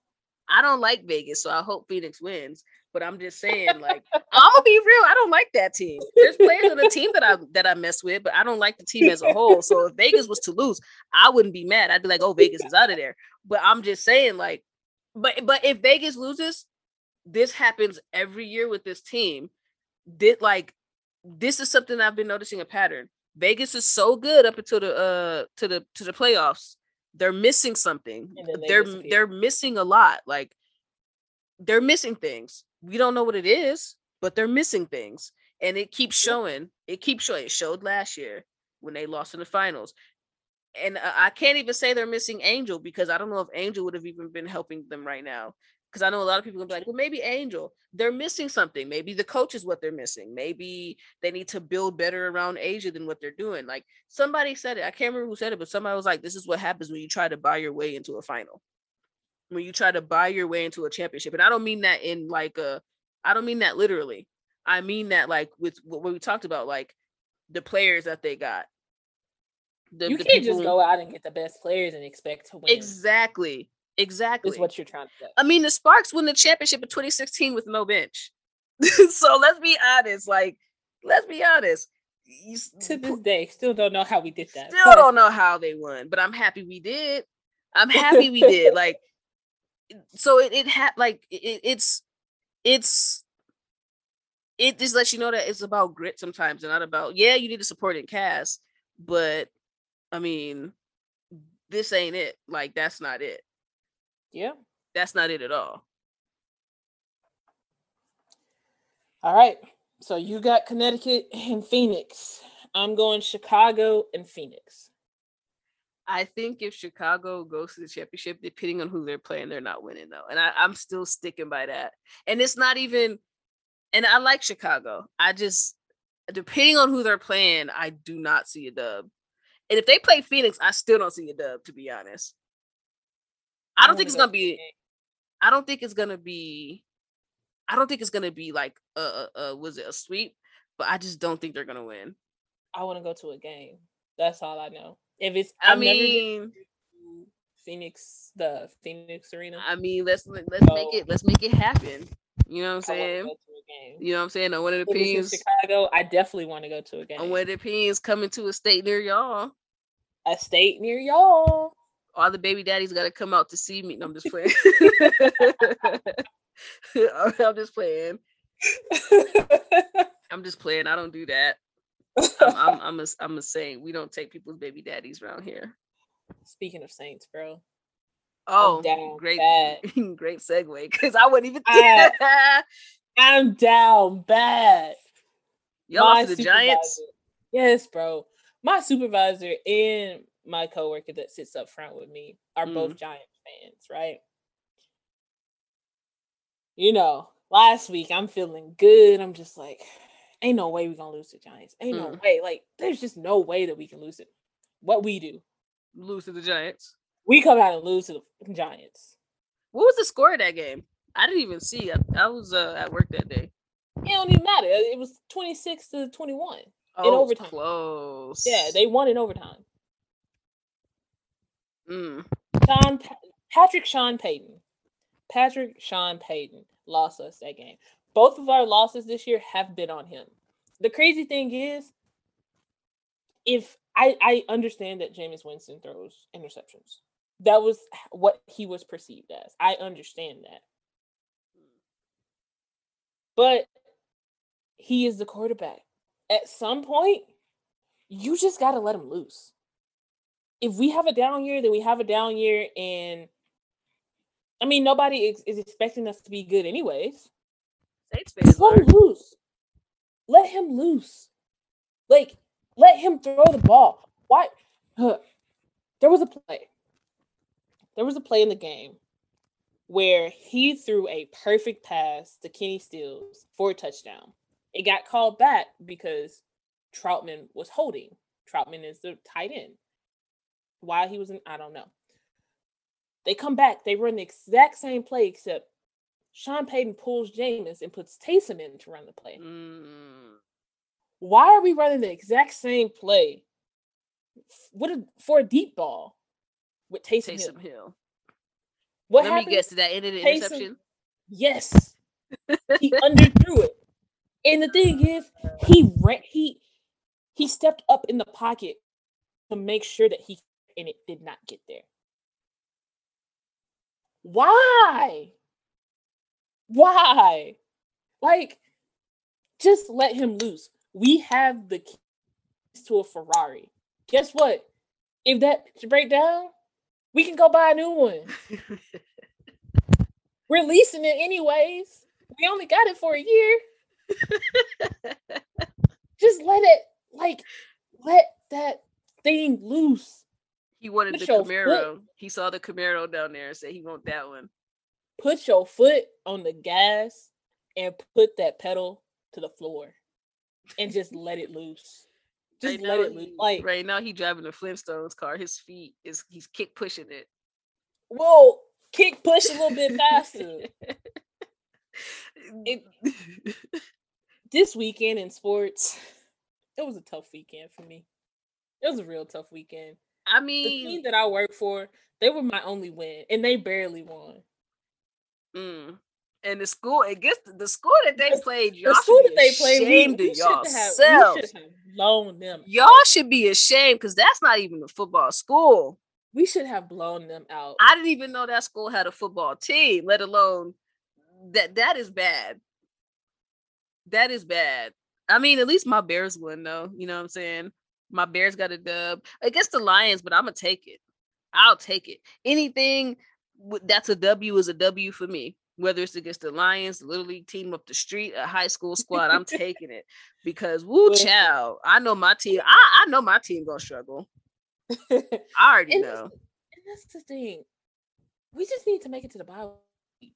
I don't like Vegas, so I hope Phoenix wins. But I'm just saying, like, I'm gonna be real. I don't like that team. There's players on the team that I that I mess with, but I don't like the team as a whole. So if Vegas was to lose, I wouldn't be mad. I'd be like, oh, Vegas is out of there. But I'm just saying, like, but but if Vegas loses, this happens every year with this team. Did like this is something I've been noticing a pattern. Vegas is so good up until the uh to the to the playoffs. They're missing something. They they're disappear. They're missing a lot. Like they're missing things. We don't know what it is, but they're missing things. And it keeps showing. It keeps showing. It showed last year when they lost in the finals. And I can't even say they're missing Angel because I don't know if Angel would have even been helping them right now. Because I know a lot of people are gonna be like, well, maybe Angel. They're missing something. Maybe the coach is what they're missing. Maybe they need to build better around Asia than what they're doing. Like somebody said it. I can't remember who said it, but somebody was like, this is what happens when you try to buy your way into a final. When you try to buy your way into a championship. And I don't mean that in like a, I don't mean that literally. I mean that like with what we talked about, like the players that they got. The, you the can't people... just go out and get the best players and expect to win. Exactly. Exactly. Is what you're trying to do. I mean, the Sparks won the championship in twenty sixteen with no bench. So let's be honest. Like, let's be honest. You, to this day, still don't know how we did that. Still but... don't know how they won, but I'm happy we did. I'm happy we did. Like, so it it had like it, it's it's it just lets you know that it's about grit sometimes and not about yeah you need a supporting cast, but I mean this ain't it. Like that's not it. Yeah, that's not it at all. All right, so you got Connecticut and Phoenix. I'm going Chicago and Phoenix. I think if Chicago goes to the championship, depending on who they're playing, they're not winning though. And I, I'm still sticking by that. And it's not even, and I like Chicago. I just, depending on who they're playing, I do not see a dub. And if they play Phoenix, I still don't see a dub, to be honest. I don't think it's going to be, I don't think it's going to be, I don't think it's going to be like, a, a, a was it a sweep? But I just don't think they're going to win. I want to go to a game. That's all I know. If it's, I I'm mean, never Phoenix, the Phoenix Arena. I mean, let's let's so, make it let's make it happen. You know what I'm saying? You know what I'm saying? Unwanted Opinions. Chicago. I definitely want to go to a game. Unwanted Opinions coming to a state near y'all. A state near y'all. All the baby daddies got to come out to see me. No, I'm just playing. I'm just playing. I'm just playing. I don't do that. I'm, I'm, I'm a, I'm a saint. We don't take people's baby daddies around here. Speaking of saints, bro. Oh, great, bad. Great segue. Because I wouldn't even. I, that. I'm down bad. Y'all lost to the Giants. Yes, bro. My supervisor and my coworker that sits up front with me are mm. both Giants fans, right? You know, last week I'm feeling good. I'm just like. Ain't no way we're going to lose to Giants. Ain't mm. no way. Like, there's just no way that we can lose it. What we do. Lose to the Giants. We come out and lose to the Giants. What was the score of that game? I didn't even see. I, I was uh, at work that day. It don't even matter. It was twenty-six to twenty-one oh, in overtime. Close. Yeah, they won in overtime. Mm. Sean pa- Patrick Sean Payton. Patrick Sean Payton lost us that game. Both of our losses this year have been on him. The crazy thing is, if I, I understand that Jameis Winston throws interceptions. That was what he was perceived as. I understand that. But he is the quarterback. At some point, you just got to let him loose. If we have a down year, then we have a down year. And, I mean, nobody is, is expecting us to be good anyways. Just let him loose. Let him loose. Like, let him throw the ball. Why? Huh. There was a play. There was a play in the game where he threw a perfect pass to Kenny Stills for a touchdown. It got called back because Troutman was holding. Troutman is the tight end. Why he was in, I don't know. They come back. They run the exact same play, except Sean Payton pulls Jameis and puts Taysom in to run the play. Mm. Why are we running the exact same play what a, for a deep ball with Taysom, Taysom Hill? Hill. What Let happened? me guess, did that end in an Taysom, interception? Yes. He underthrew it. And the thing is, he ran, he he stepped up in the pocket to make sure that he, and it did not get there. Why? Why? Like, just let him loose. We have the keys to a Ferrari. Guess what? If that breaks down, we can go buy a new one. We're leasing it anyways. We only got it for a year. Just let it, like, let that thing loose. He wanted Put the Camaro. Foot. He saw the Camaro down there and said he want that one. Put your foot on the gas and put that pedal to the floor and just let it loose. Just right let now, it loose. Like, right now he's driving a Flintstones car. His feet is he's kick pushing it. Whoa, kick push a little bit faster. It, this weekend in sports, it was a tough weekend for me. It was a real tough weekend. I mean, the team that I work for, they were my only win, and they barely won. Mm. And the school, I guess the school that they the, played, y'all the school should be that they played, ashamed we, we of yourselves. Have, have blown them. Y'all out. Should be ashamed because that's not even a football school. We should have blown them out. I didn't even know that school had a football team, let alone that. That is bad. That is bad. I mean, at least my Bears won, though. You know what I'm saying? My Bears got a dub against the Lions, but I'm going to take it. I'll take it. Anything that's a W is a W for me, whether it's against the Lions, the Little League team up the street, a high school squad, I'm taking it because, woo, child, I know my team. I, I know my team going to struggle. I already and know. And that's the thing. We just need to make it to the bye week.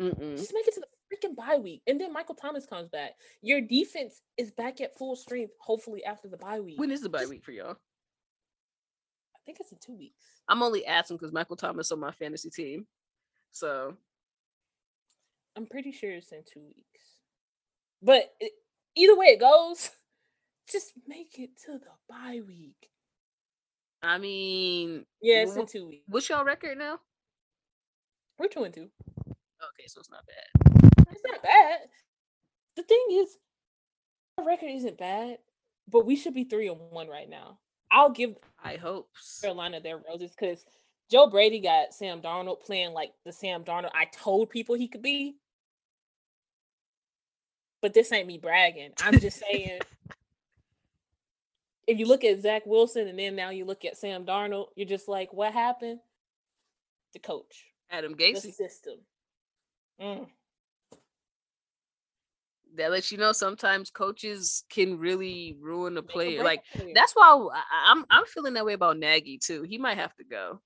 Mm-mm. Just make it to the freaking bye week, and then Michael Thomas comes back. Your defense is back at full strength, hopefully after the bye week. When is the bye Just, week for y'all? I think it's in two weeks. I'm only asking because Michael Thomas on my fantasy team, so I'm pretty sure it's in two weeks. But it, either way it goes, just make it to the bye week. I mean, yeah, it's w- in two weeks. What's y'all record now? We're two and two. Okay, so it's not bad. It's not bad. The thing is, our record isn't bad, but we should be three and one right now. I'll give I hope Carolina their roses because Joe Brady got Sam Darnold playing like the Sam Darnold I told people he could be. But this ain't me bragging. I'm just saying, if you look at Zach Wilson and then now you look at Sam Darnold, you're just like, what happened? The coach, Adam Gase, the system. Mm. That lets you know sometimes coaches can really ruin a player. Like that's why I, I'm I'm feeling that way about Nagy too. He might have to go.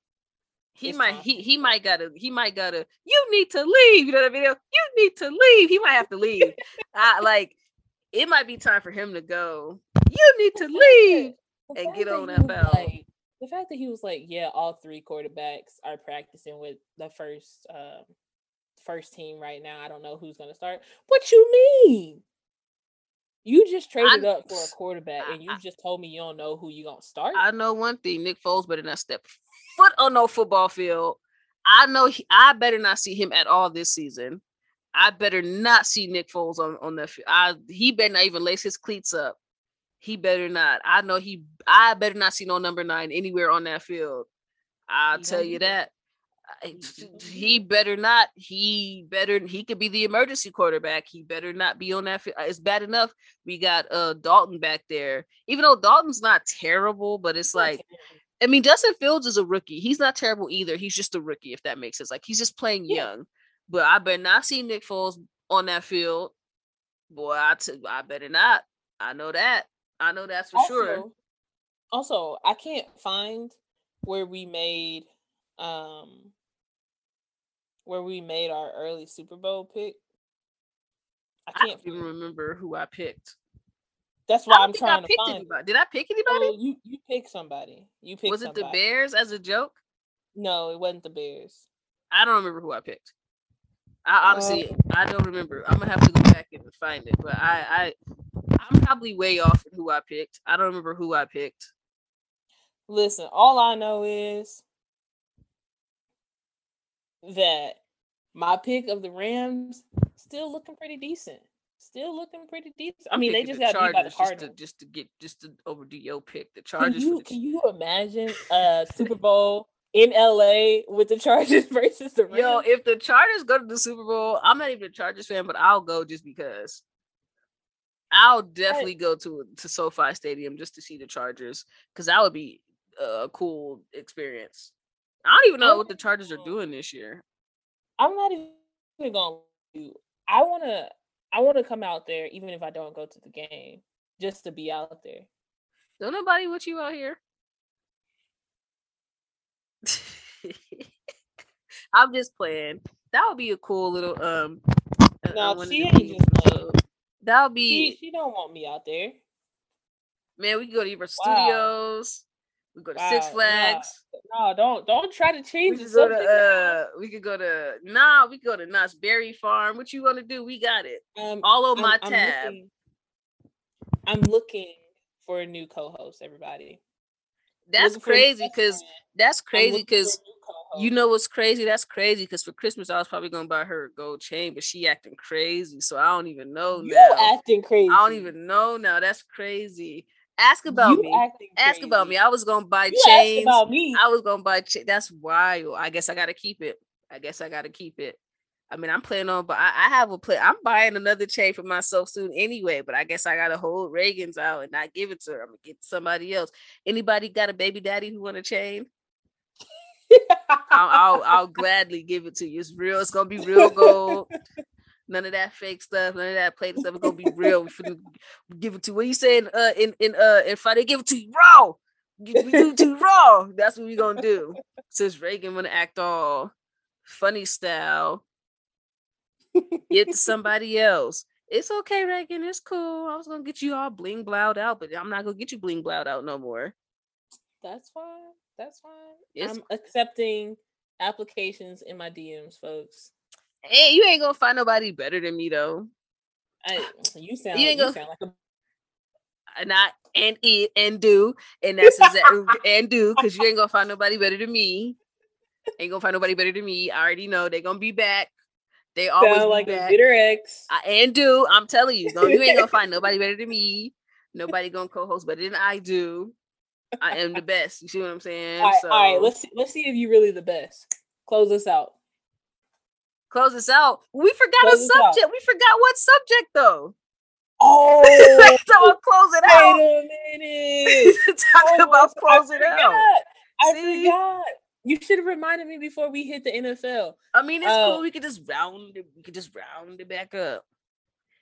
He it's might he he might gotta he might gotta. You need to leave. You know that video. You need to leave. He might have to leave. I, like it might be time for him to go. You need to leave and get on that belt. Like, the fact that he was like, yeah, all three quarterbacks are practicing with the first. Um, First team right now. I don't know who's going to start. What you mean? You just traded I, up for a quarterback, I, and you I, just told me you don't know who you gonna start. I know one thing: Nick Foles better not step foot on no football field. I know he, I better not see him at all this season. I better not see Nick Foles on on the field. I, he better not even lace his cleats up. He better not. I know he. I better not see no number nine anywhere on that field. I'll you tell you that. He better not. He better. He could be the emergency quarterback. He better not be on that field. It's bad enough we got uh Dalton back there. Even though Dalton's not terrible, but it's like, I mean, Justin Fields is a rookie. He's not terrible either. He's just a rookie, if that makes sense. Like he's just playing young. Yeah. But I better not see Nick Foles on that field. Boy, I, t- I better not. I know that. I know that's for also, sure. Also, I can't find where we made um. where we made our early Super Bowl pick? I can't I don't even remember who I picked. That's why I'm trying I to find. Anybody. Did I pick anybody? Oh, you you picked somebody. You picked. Was it somebody. The Bears as a joke? No, it wasn't the Bears. I don't remember who I picked. I honestly, uh, I don't remember. I'm gonna have to go back and find it. But I, I, I'm probably way off of who I picked. I don't remember who I picked. Listen, all I know is that my pick of the Rams still looking pretty decent. Still looking pretty decent. I mean, they just got beat by the Cardinals. Just to get, just to overdo your pick. The Chargers. Can you, the- can you imagine a Super Bowl in L A with the Chargers versus the Rams? Yo, if the Chargers go to the Super Bowl, I'm not even a Chargers fan, but I'll go just because. I'll definitely go to to SoFi Stadium just to see the Chargers because that would be a cool experience. I don't even know what the Chargers are doing this year. I'm not even gonna. I wanna. I want to come out there, even if I don't go to the game, just to be out there. Don't nobody with you out here. I'm just playing. That would be a cool little um. No, she ain't just playing. That would be. She, she don't want me out there. Man, we can go to Universal wow. Studios. We go to wow. Six Flags. No. no, don't don't try to change the subject. Uh, we could go to nah. We could go to Knott's Berry Farm. What you want to do? We got it. Um, All on I'm, my I'm tab. Looking, I'm looking for a new co-host. Everybody. That's crazy because that's crazy because you know what's crazy? That's crazy because for Christmas I was probably gonna buy her a gold chain, but she acting crazy, so I don't even know now. You acting crazy? I don't even know now. That's crazy. Ask about you me. Ask about me. I was gonna buy you chains. About me. I was gonna buy chains. That's wild. I guess I gotta keep it. I guess I gotta keep it. I mean, I'm planning on, but I, I have a plan. I'm buying another chain for myself soon anyway. But I guess I gotta hold Reagan's out and not give it to her. I'm gonna get somebody else. Anybody got a baby daddy who want a chain? I'll, I'll I'll gladly give it to you. It's real. It's gonna be real gold. None of that fake stuff, none of that plated stuff. It's gonna be real. We give it to what you saying uh in in uh in Friday, give it to you raw. We give it to you raw. That's what we're gonna do. Since Reagan wanna act all funny style, get to somebody else. It's okay, Reagan. It's cool. I was gonna get you all bling blowed out, but I'm not gonna get you bling blowed out no more. That's fine. That's fine. It's- I'm accepting applications in my D Ms, folks. Hey, you ain't gonna find nobody better than me though. I, you sound, you ain't you gonna, sound like a not and eat and do and that's exactly and do because you ain't gonna find nobody better than me. Ain't gonna find nobody better than me. I already know they're gonna be back. They always sound like be back. A bitter ex. I, and do I'm telling you, no, you ain't gonna find nobody better than me. Nobody gonna co-host better than I do. I am the best. You see what I'm saying? All right, so, all right let's see, let's see if you really the best. Close us out. Close this out. We forgot a subject. We forgot what subject though. Oh, so I'll close it out. Wait a minute. Talk oh, about close I it forgot. Out. I See? forgot. You should have reminded me before we hit the N F L. I mean, it's um, cool. We could just round it. We could just round it back up.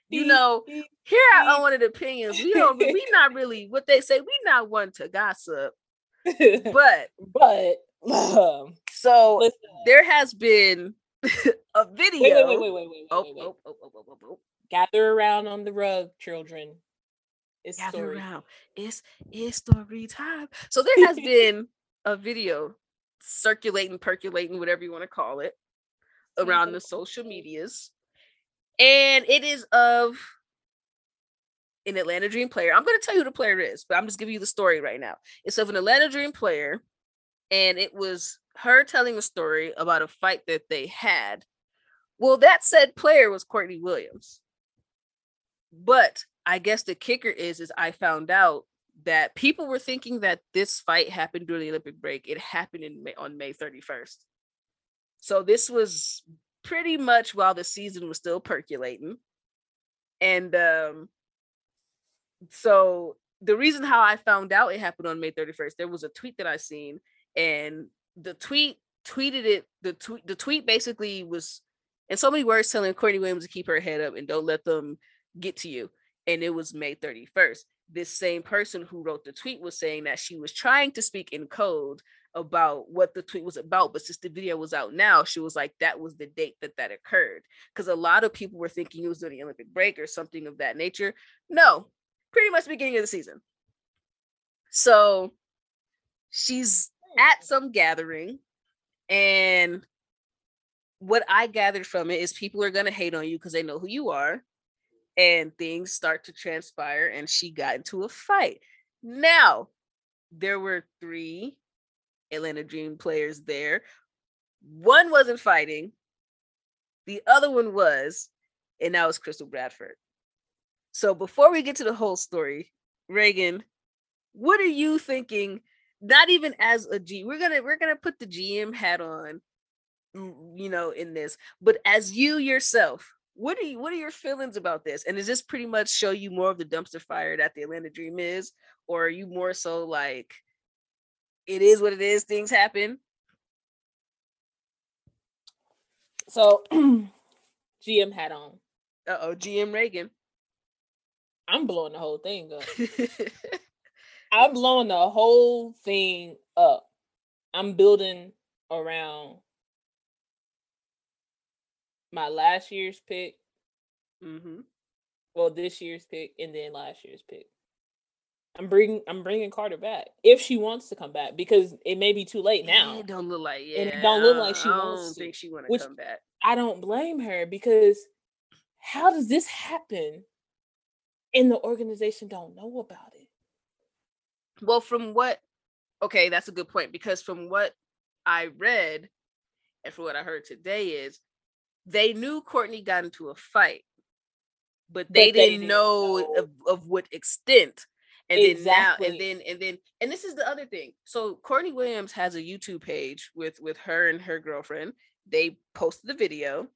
You know, here at Unwanted Opinions, we don't. We not really what they say. We not one to gossip, but but um, so listen. There has been. A video. Wait, wait, wait, wait, wait, wait, oh, wait, wait. Oh, oh, oh, oh, oh. Gather around on the rug, children. It's Gather story. Around. It's it's story time. So there has been a video circulating, percolating, whatever you want to call it, around the social medias, and it is of an Atlanta Dream player. I'm going to tell you who the player is, but I'm just giving you the story right now. It's of an Atlanta Dream player, and it was her telling a story about a fight that they had. Well, that said player was Courtney Williams. But I guess the kicker is, is I found out that people were thinking that this fight happened during the Olympic break. It happened in May, on May thirty-first. So this was pretty much while the season was still percolating. And um, so the reason how I found out it happened on May thirty-first, there was a tweet that I seen and the tweet tweeted it. The tweet, the tweet basically was in so many words telling Courtney Williams to keep her head up and don't let them get to you. And it was May thirty-first. This same person who wrote the tweet was saying that she was trying to speak in code about what the tweet was about, but since the video was out now, she was like, that was the date that that occurred, because a lot of people were thinking it was during the Olympic break or something of that nature. No, pretty much beginning of the season. So she's at some gathering, and what I gathered from it is people are going to hate on you because they know who you are, and things start to transpire, and she got into a fight. Now, there were three Atlanta Dream players there. One wasn't fighting. The other one was, and that was Crystal Bradford. So before we get to the whole story, Reagan, what are you thinking? Not even as a G, we're gonna we're gonna put the G M hat on, you know, in this, but as you yourself, what are you, what are your feelings about this? And does this pretty much show you more of the dumpster fire that the Atlanta Dream is, or are you more so like, it is what it is, things happen? So G M hat on. Uh-oh, G M Reagan. I'm blowing the whole thing up. I'm blowing the whole thing up. I'm building around my last year's pick. Mm-hmm. Well, this year's pick, and then last year's pick. I'm bringing, I'm bringing Carter back if she wants to come back, because it may be too late now. It don't look like, yeah, and it don't look like she I wants. I don't to, think she want to come back. I don't blame her, because how does this happen, and the organization don't know about it? Well, from what, okay, that's a good point, because from what I read and from what I heard today is they knew Courtney got into a fight, but they, but didn't, they didn't know, know. Of, of what extent. And exactly. then now, and then, and then, and this is the other thing. So Courtney Williams has a YouTube page with, with her and her girlfriend. They posted the video.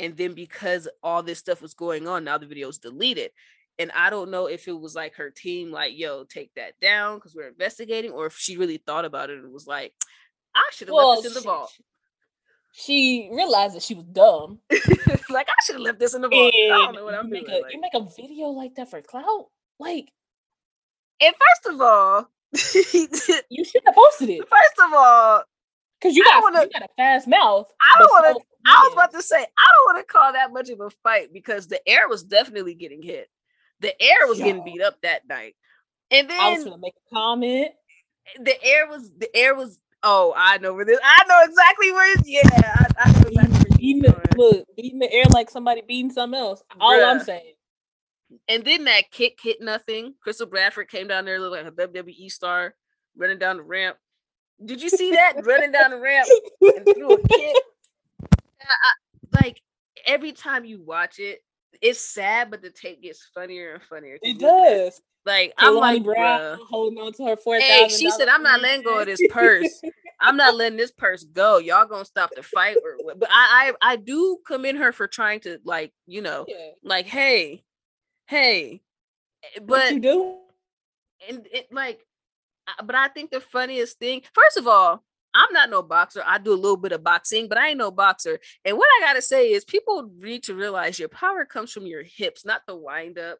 And then because all this stuff was going on, now the video is deleted. And I don't know if it was like her team, like, yo, take that down because we're investigating, or if she really thought about it and was like, I should have well, left this in the vault. She, she realized that she was dumb. Like, I should have left this in the vault. And I don't know what I'm doing. A, like, you make a video like that for clout? Like, and first of all, you should have posted it. First of all, because you, you got a fast mouth. I don't want to. I was about to say, I don't want to call that much of a fight, because the air was definitely getting hit. The air was Yo. getting beat up that night. And then I was gonna make a comment. The air was the air was oh, I know where this I know exactly where it's yeah, I, I know exactly beating, where it's look, beating the air like somebody beating something else. All Bruh. I'm saying. And then that kick hit nothing. Crystal Bradford came down there looking like a W W E star running down the ramp. Did you see that? Running down the ramp and threw a kick. I, I, like every time you watch it, it's sad, but the tape gets funnier and funnier. It does. Like, I'm like, Brown holding on to her four thousand dollars. Hey, she said, I'm not letting go of this purse. I'm not letting this purse go. Y'all gonna stop the fight. Or but I, I I do commend her for trying to, like, you know, yeah. like, hey, hey. But what you do? And it like, but I think the funniest thing, first of all, I'm not no boxer. I do a little bit of boxing, but I ain't no boxer. And what I gotta say is, people need to realize your power comes from your hips, not the wind up.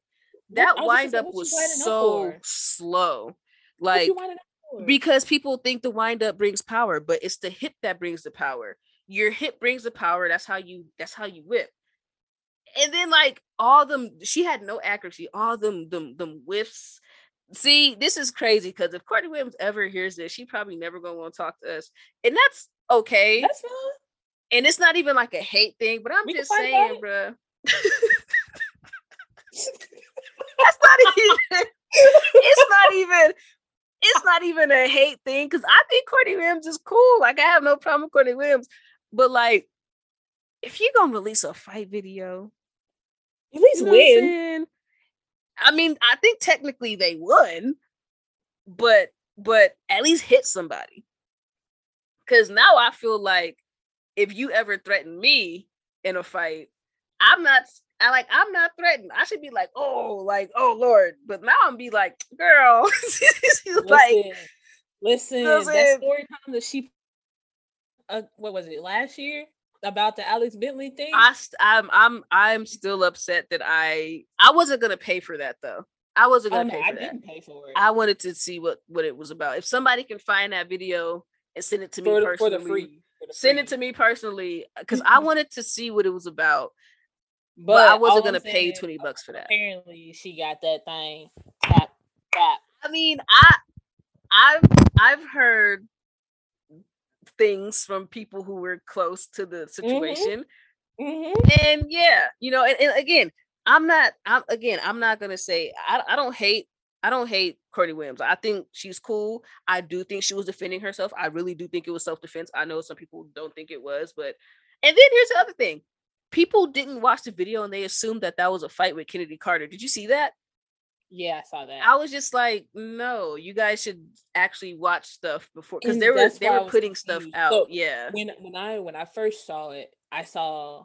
That wind up was so slow. Like, because people think the wind up brings power, but it's the hip that brings the power. Your hip brings the power. That's how you, that's how you whip. And then like all them, she had no accuracy, all them, them, them whiffs. See, this is crazy, because if Courtney Williams ever hears this, she probably never gonna want to talk to us, and that's okay. That's fine. And it's not even like a hate thing, but I'm we just saying, bruh. That's not even. It's not even. It's not even a hate thing, because I think Courtney Williams is cool. Like, I have no problem with Courtney Williams, but like, if you're gonna release a fight video, at least you know win. I mean, I think technically they won, but but at least hit somebody. Because now I feel like if you ever threaten me in a fight, I'm not. I like I'm not threatened. I should be like, oh, like oh Lord. But now I'm be like, girl, listen, like, listen. That saying? Story time that she, uh, what was it last year? About the Alex Bentley thing? I st- I'm I'm I'm still upset that I I wasn't gonna pay for that though. I wasn't gonna oh, no, pay for I that. I didn't pay for it. I wanted to see what, what it was about. If somebody can find that video and send it to me for, personally. For the free. For the send free. It to me personally because I wanted to see what it was about. But, but I wasn't going to pay twenty bucks for that. Apparently, she got that thing. Tap, tap. I mean, I, I've, I've heard things from people who were close to the situation. Mm-hmm. Mm-hmm. And yeah, you know, and, and again, I'm not, I'm, again, I'm not going to say, I, I don't hate, I don't hate Courtney Williams. I think she's cool. I do think she was defending herself. I really do think it was self-defense. I know some people don't think it was, but, and then here's the other thing. People didn't watch the video and they assumed that that was a fight with Kennedy Carter. Did you see that? Yeah, I saw that. I was just like, no, you guys should actually watch stuff before, because they were they were putting stuff out. So yeah. When when I when I first saw it, I saw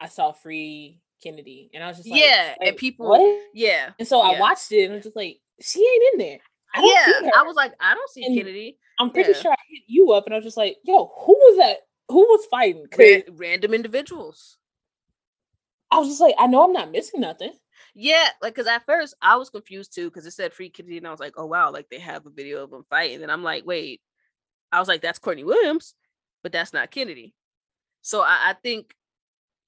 I saw Free Kennedy, and I was just like, yeah, like, and people, what? yeah, and so yeah. I watched it, and I was just like, she ain't in there. I don't yeah, see her. I was like, I don't see and Kennedy. I'm pretty yeah. sure I hit you up, and I was just like, yo, who was that? Who was fighting? Ra- random individuals. I was just like, I know I'm not missing nothing. Yeah, like, because at first I was confused too, because it said Free Kennedy, and I was like, oh wow, like they have a video of them fighting. And I'm like, wait, I was like, that's Courtney Williams, but that's not Kennedy. So I, I think,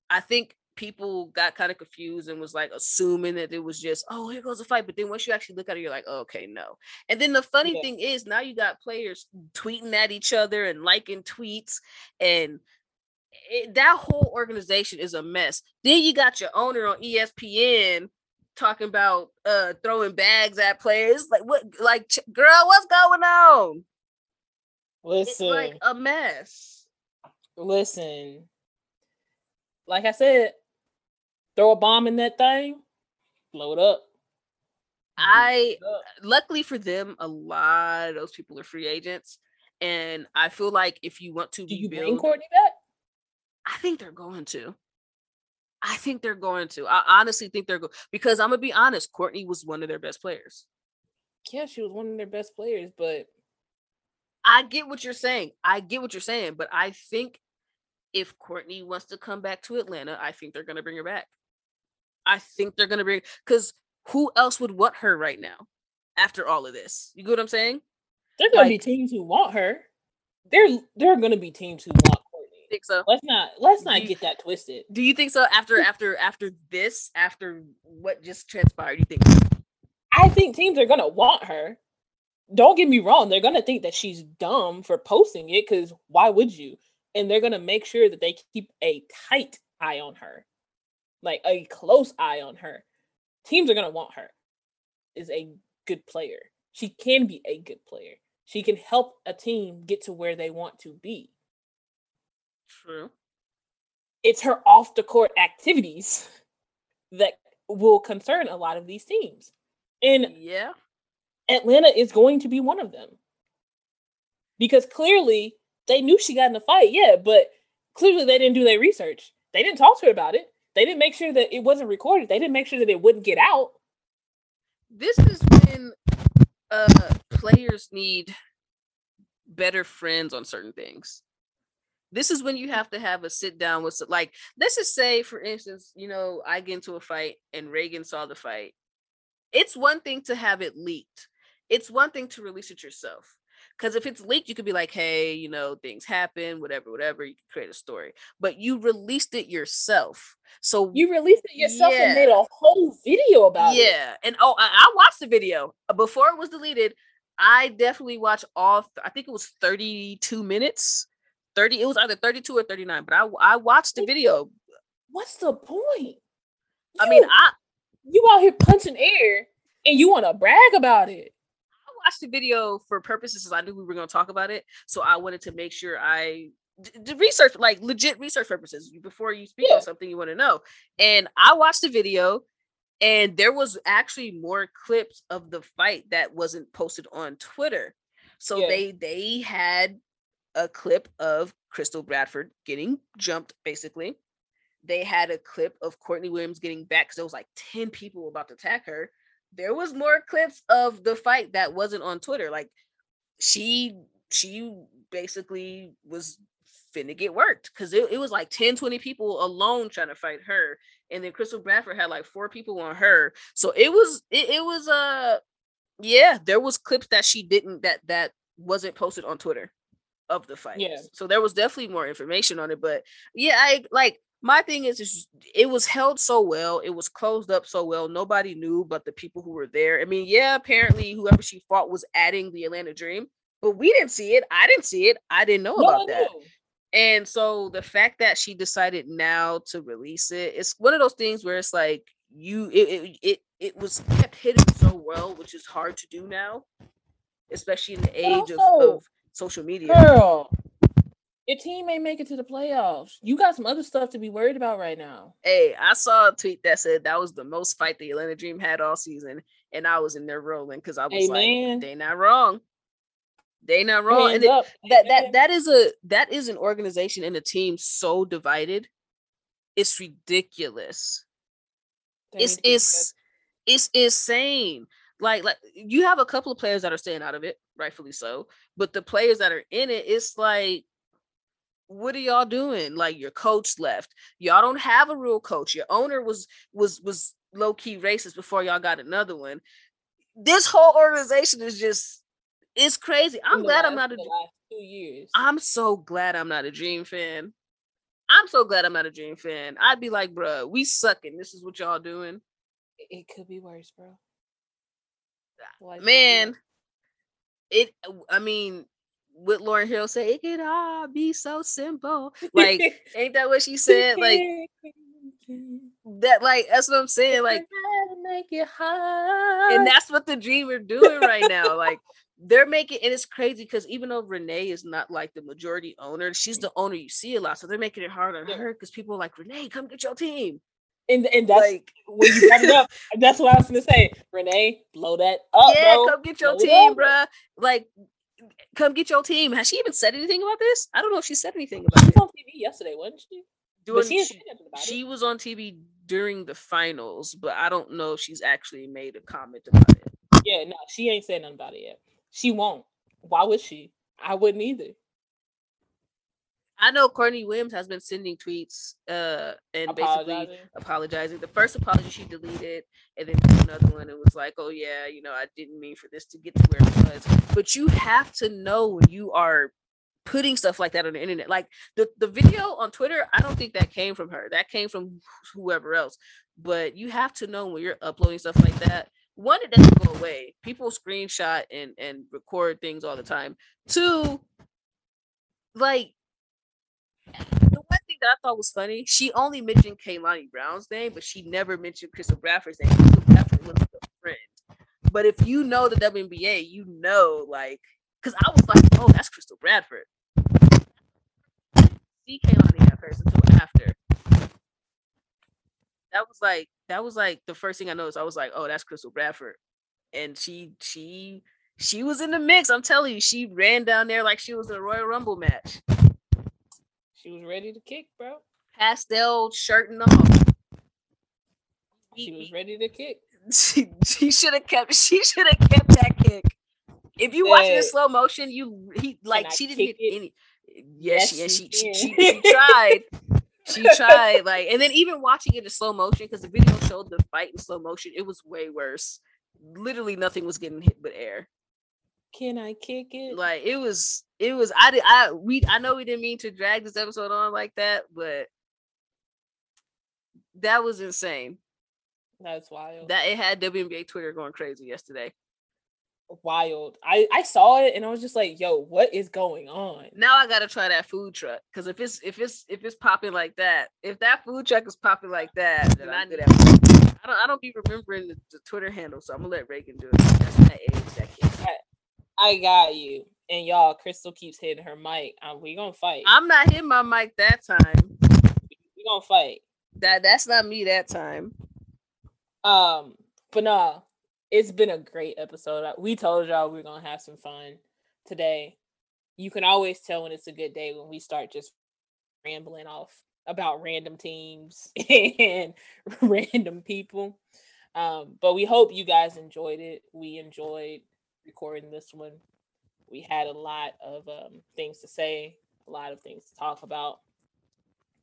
I think people got kind of confused and was like assuming that it was just, oh, here goes a fight. But then once you actually look at it, you're like, oh, okay, no. And then the funny yeah. thing is, now you got players tweeting at each other and liking tweets and. It, that whole organization is a mess. Then you got your owner on E S P N talking about uh throwing bags at players. Like what? Like ch- girl, what's going on? Listen, it's like a mess. Listen, like I said, throw a bomb in that thing, blow it up. I blow it up. Luckily for them, a lot of those people are free agents, and I feel like if you want to, do rebuild, you bring Courtney back? I think they're going to. I think they're going to. I honestly think they're going because I'm going to be honest. Courtney was one of their best players. Yeah, she was one of their best players, but. I get what you're saying. I get what you're saying, but I think if Courtney wants to come back to Atlanta, I think they're going to bring her back. I think they're going to bring because who else would want her right now after all of this? You get what I'm saying? There's going to like, be teams who want her. There, there are going to be teams who want think so let's not let's not you, get that twisted. Do you think so after after after this after what just transpired? You think so? I think teams are gonna want her. Don't get me wrong, they're gonna think that she's dumb for posting it because why would you? And they're gonna make sure that they keep a tight eye on her, like a close eye on her. Teams are gonna want her. Is a good player. She can be a good player. She can help a team get to where they want to be. True. It's her off the court activities that will concern a lot of these teams. And yeah, Atlanta is going to be one of them. Because clearly they knew she got in a fight, yeah, but clearly they didn't do their research. They didn't talk to her about it. They didn't make sure that it wasn't recorded. They didn't make sure that it wouldn't get out. This is when uh, players need better friends on certain things. This is when you have to have a sit down with, like, let's just say, for instance, you know, I get into a fight and Reagan saw the fight. It's one thing to have it leaked. It's one thing to release it yourself. Because if it's leaked, you could be like, hey, you know, things happen, whatever, whatever. You can create a story. But you released it yourself. So you released it yourself yeah. and made a whole video about yeah. it. Yeah. And oh, I, I watched the video before it was deleted. I definitely watched all, th- I think it was thirty-two minutes. thirty, it was either thirty-two or thirty-nine, but I I watched the video. What's the point? You, I mean, I you out here punching air and you want to brag about it. I watched the video for purposes because I knew we were going to talk about it, so I wanted to make sure I did research, like legit research purposes, before you speak yeah. on something you want to know. And I watched the video, and there was actually more clips of the fight that wasn't posted on Twitter, so yeah. they they had. A clip of Crystal Bradford getting jumped, basically. They had a clip of Courtney Williams getting back because there was like ten people about to attack her. There was more clips of the fight that wasn't on Twitter. Like she she basically was finna get worked because it, it was like ten, twenty people alone trying to fight her. And then Crystal Bradford had like four people on her. So it was it, it was uh yeah, there was clips that she didn't that that wasn't posted on Twitter. of the fight. Yeah. So there was definitely more information on it. But yeah, I like my thing is, is it was held so well. It was closed up so well. Nobody knew but the people who were there. I mean, yeah, apparently whoever she fought was adding the Atlanta Dream, but we didn't see it. I didn't see it. I didn't know no, about that. And so the fact that she decided now to release it, it's one of those things where it's like you, it, it, it, it was kept hidden so well, which is hard to do now, especially in the age also, of, of social media. Girl, your team ain't make it to the playoffs. You got some other stuff to be worried about right now. Hey, I saw a tweet that said that was the most fight the Atlanta Dream had all season, and I was in there rolling because I was hey, like, man. they not wrong. They not wrong. And it, that that that is a that is an organization and a team so divided. It's ridiculous. They it's it's it's insane. Like like you have a couple of players that are staying out of it, rightfully so. But the players that are in it, it's like, what are y'all doing? Like your coach left. Y'all don't have a real coach. Your owner was was was low key racist before y'all got another one. This whole organization is just. It's crazy. I'm glad I'm not a. Two years. I'm so glad I'm not a Dream fan. I'm so glad I'm not a Dream fan. I'd be like, bro, we sucking. This is what y'all doing. It could be worse, bro. Life Man, it. I mean, what Lauryn Hill said, it could all be so simple. Like, ain't that what she said? Like that. Like that's what I'm saying. Like, make it hard. And that's what the Dream are doing right now. Like. They're making, and it's crazy because even though Renee is not like the majority owner, she's the owner you see a lot. So they're making it hard on yeah. her because people are like, Renee, come get your team. And and that's like when you brought it up, that's what I was gonna say. Renee, blow that up. Yeah, bro. Come get your blow team, bruh. Like, come get your team. Has she even said anything about this? I don't know if she said anything about it. She was on T V yesterday, wasn't she? Doing, she, she, she was on T V during the finals, but I don't know if she's actually made a comment about it. Yeah, no, she ain't said nothing about it yet. She won't. Why would she? I wouldn't either. I know Courtney Williams has been sending tweets uh, and apologizing. basically apologizing. The first apology she deleted, and then another one, it was like, oh yeah, you know, I didn't mean for this to get to where it was. But you have to know when you are putting stuff like that on the internet. Like the, the video on Twitter, I don't think that came from her. That came from whoever else. But you have to know when you're uploading stuff like that. One, it doesn't go away. People screenshot and, and record things all the time. Two, like, the one thing that I thought was funny, she only mentioned Kehlani Brown's name, but she never mentioned Crystal Bradford's name. Crystal Bradford was a friend. But if you know the W N B A, you know, like, because I was like, oh, that's Crystal Bradford. I didn't see Kehlani at first until after. That was like, that was like the first thing I noticed. I was like, oh, that's Crystal Bradford. And she, she, she was in the mix. I'm telling you, she ran down there like she was in a Royal Rumble match. She was ready to kick, bro. Pastel shirt and all. She was ready to kick. She, she should have kept, she should have kept that kick. If you watch it in slow motion, you, he, like, she didn't get any. Yes, yes, she, she, she, she tried. She tried, like, and then even watching it in slow motion, because the video showed the fight in slow motion, it was way worse. Literally nothing was getting hit but air. Can I kick it? Like, it was, it was, I did, I, we, I know we didn't mean to drag this episode on like that, but that was insane. That's wild. That it had W N B A Twitter going crazy yesterday. Wild. I, I saw it and I was just like, yo, what is going on? Now I gotta try that food truck. Cause if it's if it's if it's popping like that, if that food truck is popping like that, then I need that. I don't I don't be remembering the, the Twitter handle, so I'm gonna let Reagan do it. That's that age that kid. I, I got you. And y'all, Crystal keeps hitting her mic. Um, we gonna fight. I'm not hitting my mic that time. We gonna fight. That that's not me that time. Um, but nah. It's been a great episode. We told y'all we were going to have some fun today. You can always tell when it's a good day when we start just rambling off about random teams and random people. Um, but we hope you guys enjoyed it. We enjoyed recording this one. We had a lot of um, things to say, a lot of things to talk about.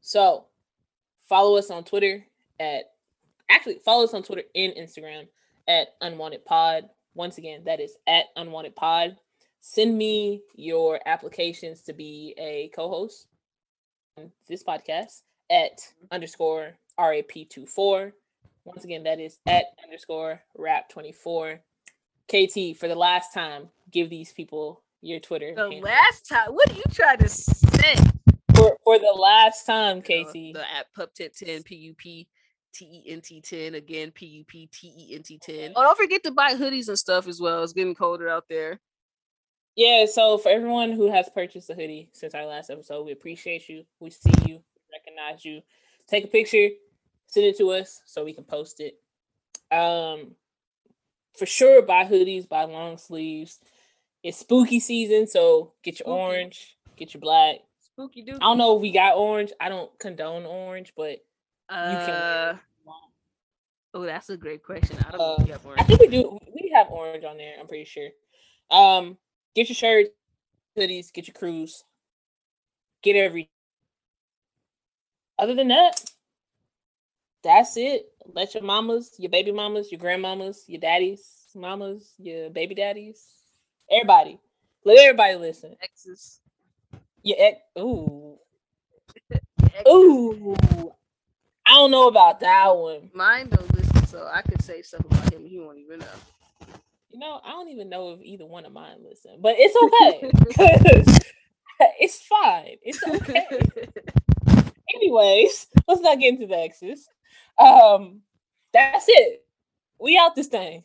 So follow us on Twitter at, actually follow us on Twitter and Instagram. At Unwanted Pod. Once again, that is at Unwanted Pod. send me your applications to be a co-host on this podcast at underscore R A P twenty-four. Once again, that is at underscore rap twenty-four. K T, for the last time, give these people your Twitter. The handle. Last time? What are you trying to say? For, for the last time, K T. Uh, the at P U P T E N ten, P U P T E N T ten. Again, P U P T E N T ten. Oh, don't forget to buy hoodies and stuff as well. It's getting colder out there. Yeah, so for everyone who has purchased a hoodie since our last episode, we appreciate you. We see you. Recognize you. Take a picture. Send it to us so we can post it. Um, for sure, buy hoodies, buy long sleeves. It's spooky season, so get your spooky. Orange, get your black. Spooky dude. I don't know if we got orange. I don't condone orange, but uh, you can wear it. Oh, that's a great question. I don't uh, know if we have orange. I think we do. We have orange on there, I'm pretty sure. Um, get your shirts, hoodies, get your crews, get every. Other than that, that's it. Let your mamas, your baby mamas, your grandmamas, your daddies, mamas, your baby daddies, everybody. Let everybody listen. Exes. Your ex. Ooh. Exes. Ooh. I don't know about that one. Mine don't listen, so I could say stuff about him. He won't even know. You know, I don't even know if either one of mine listen, but it's okay. It's fine. It's okay. Anyways, let's not get into the exes. Um, that's it. We out this thing.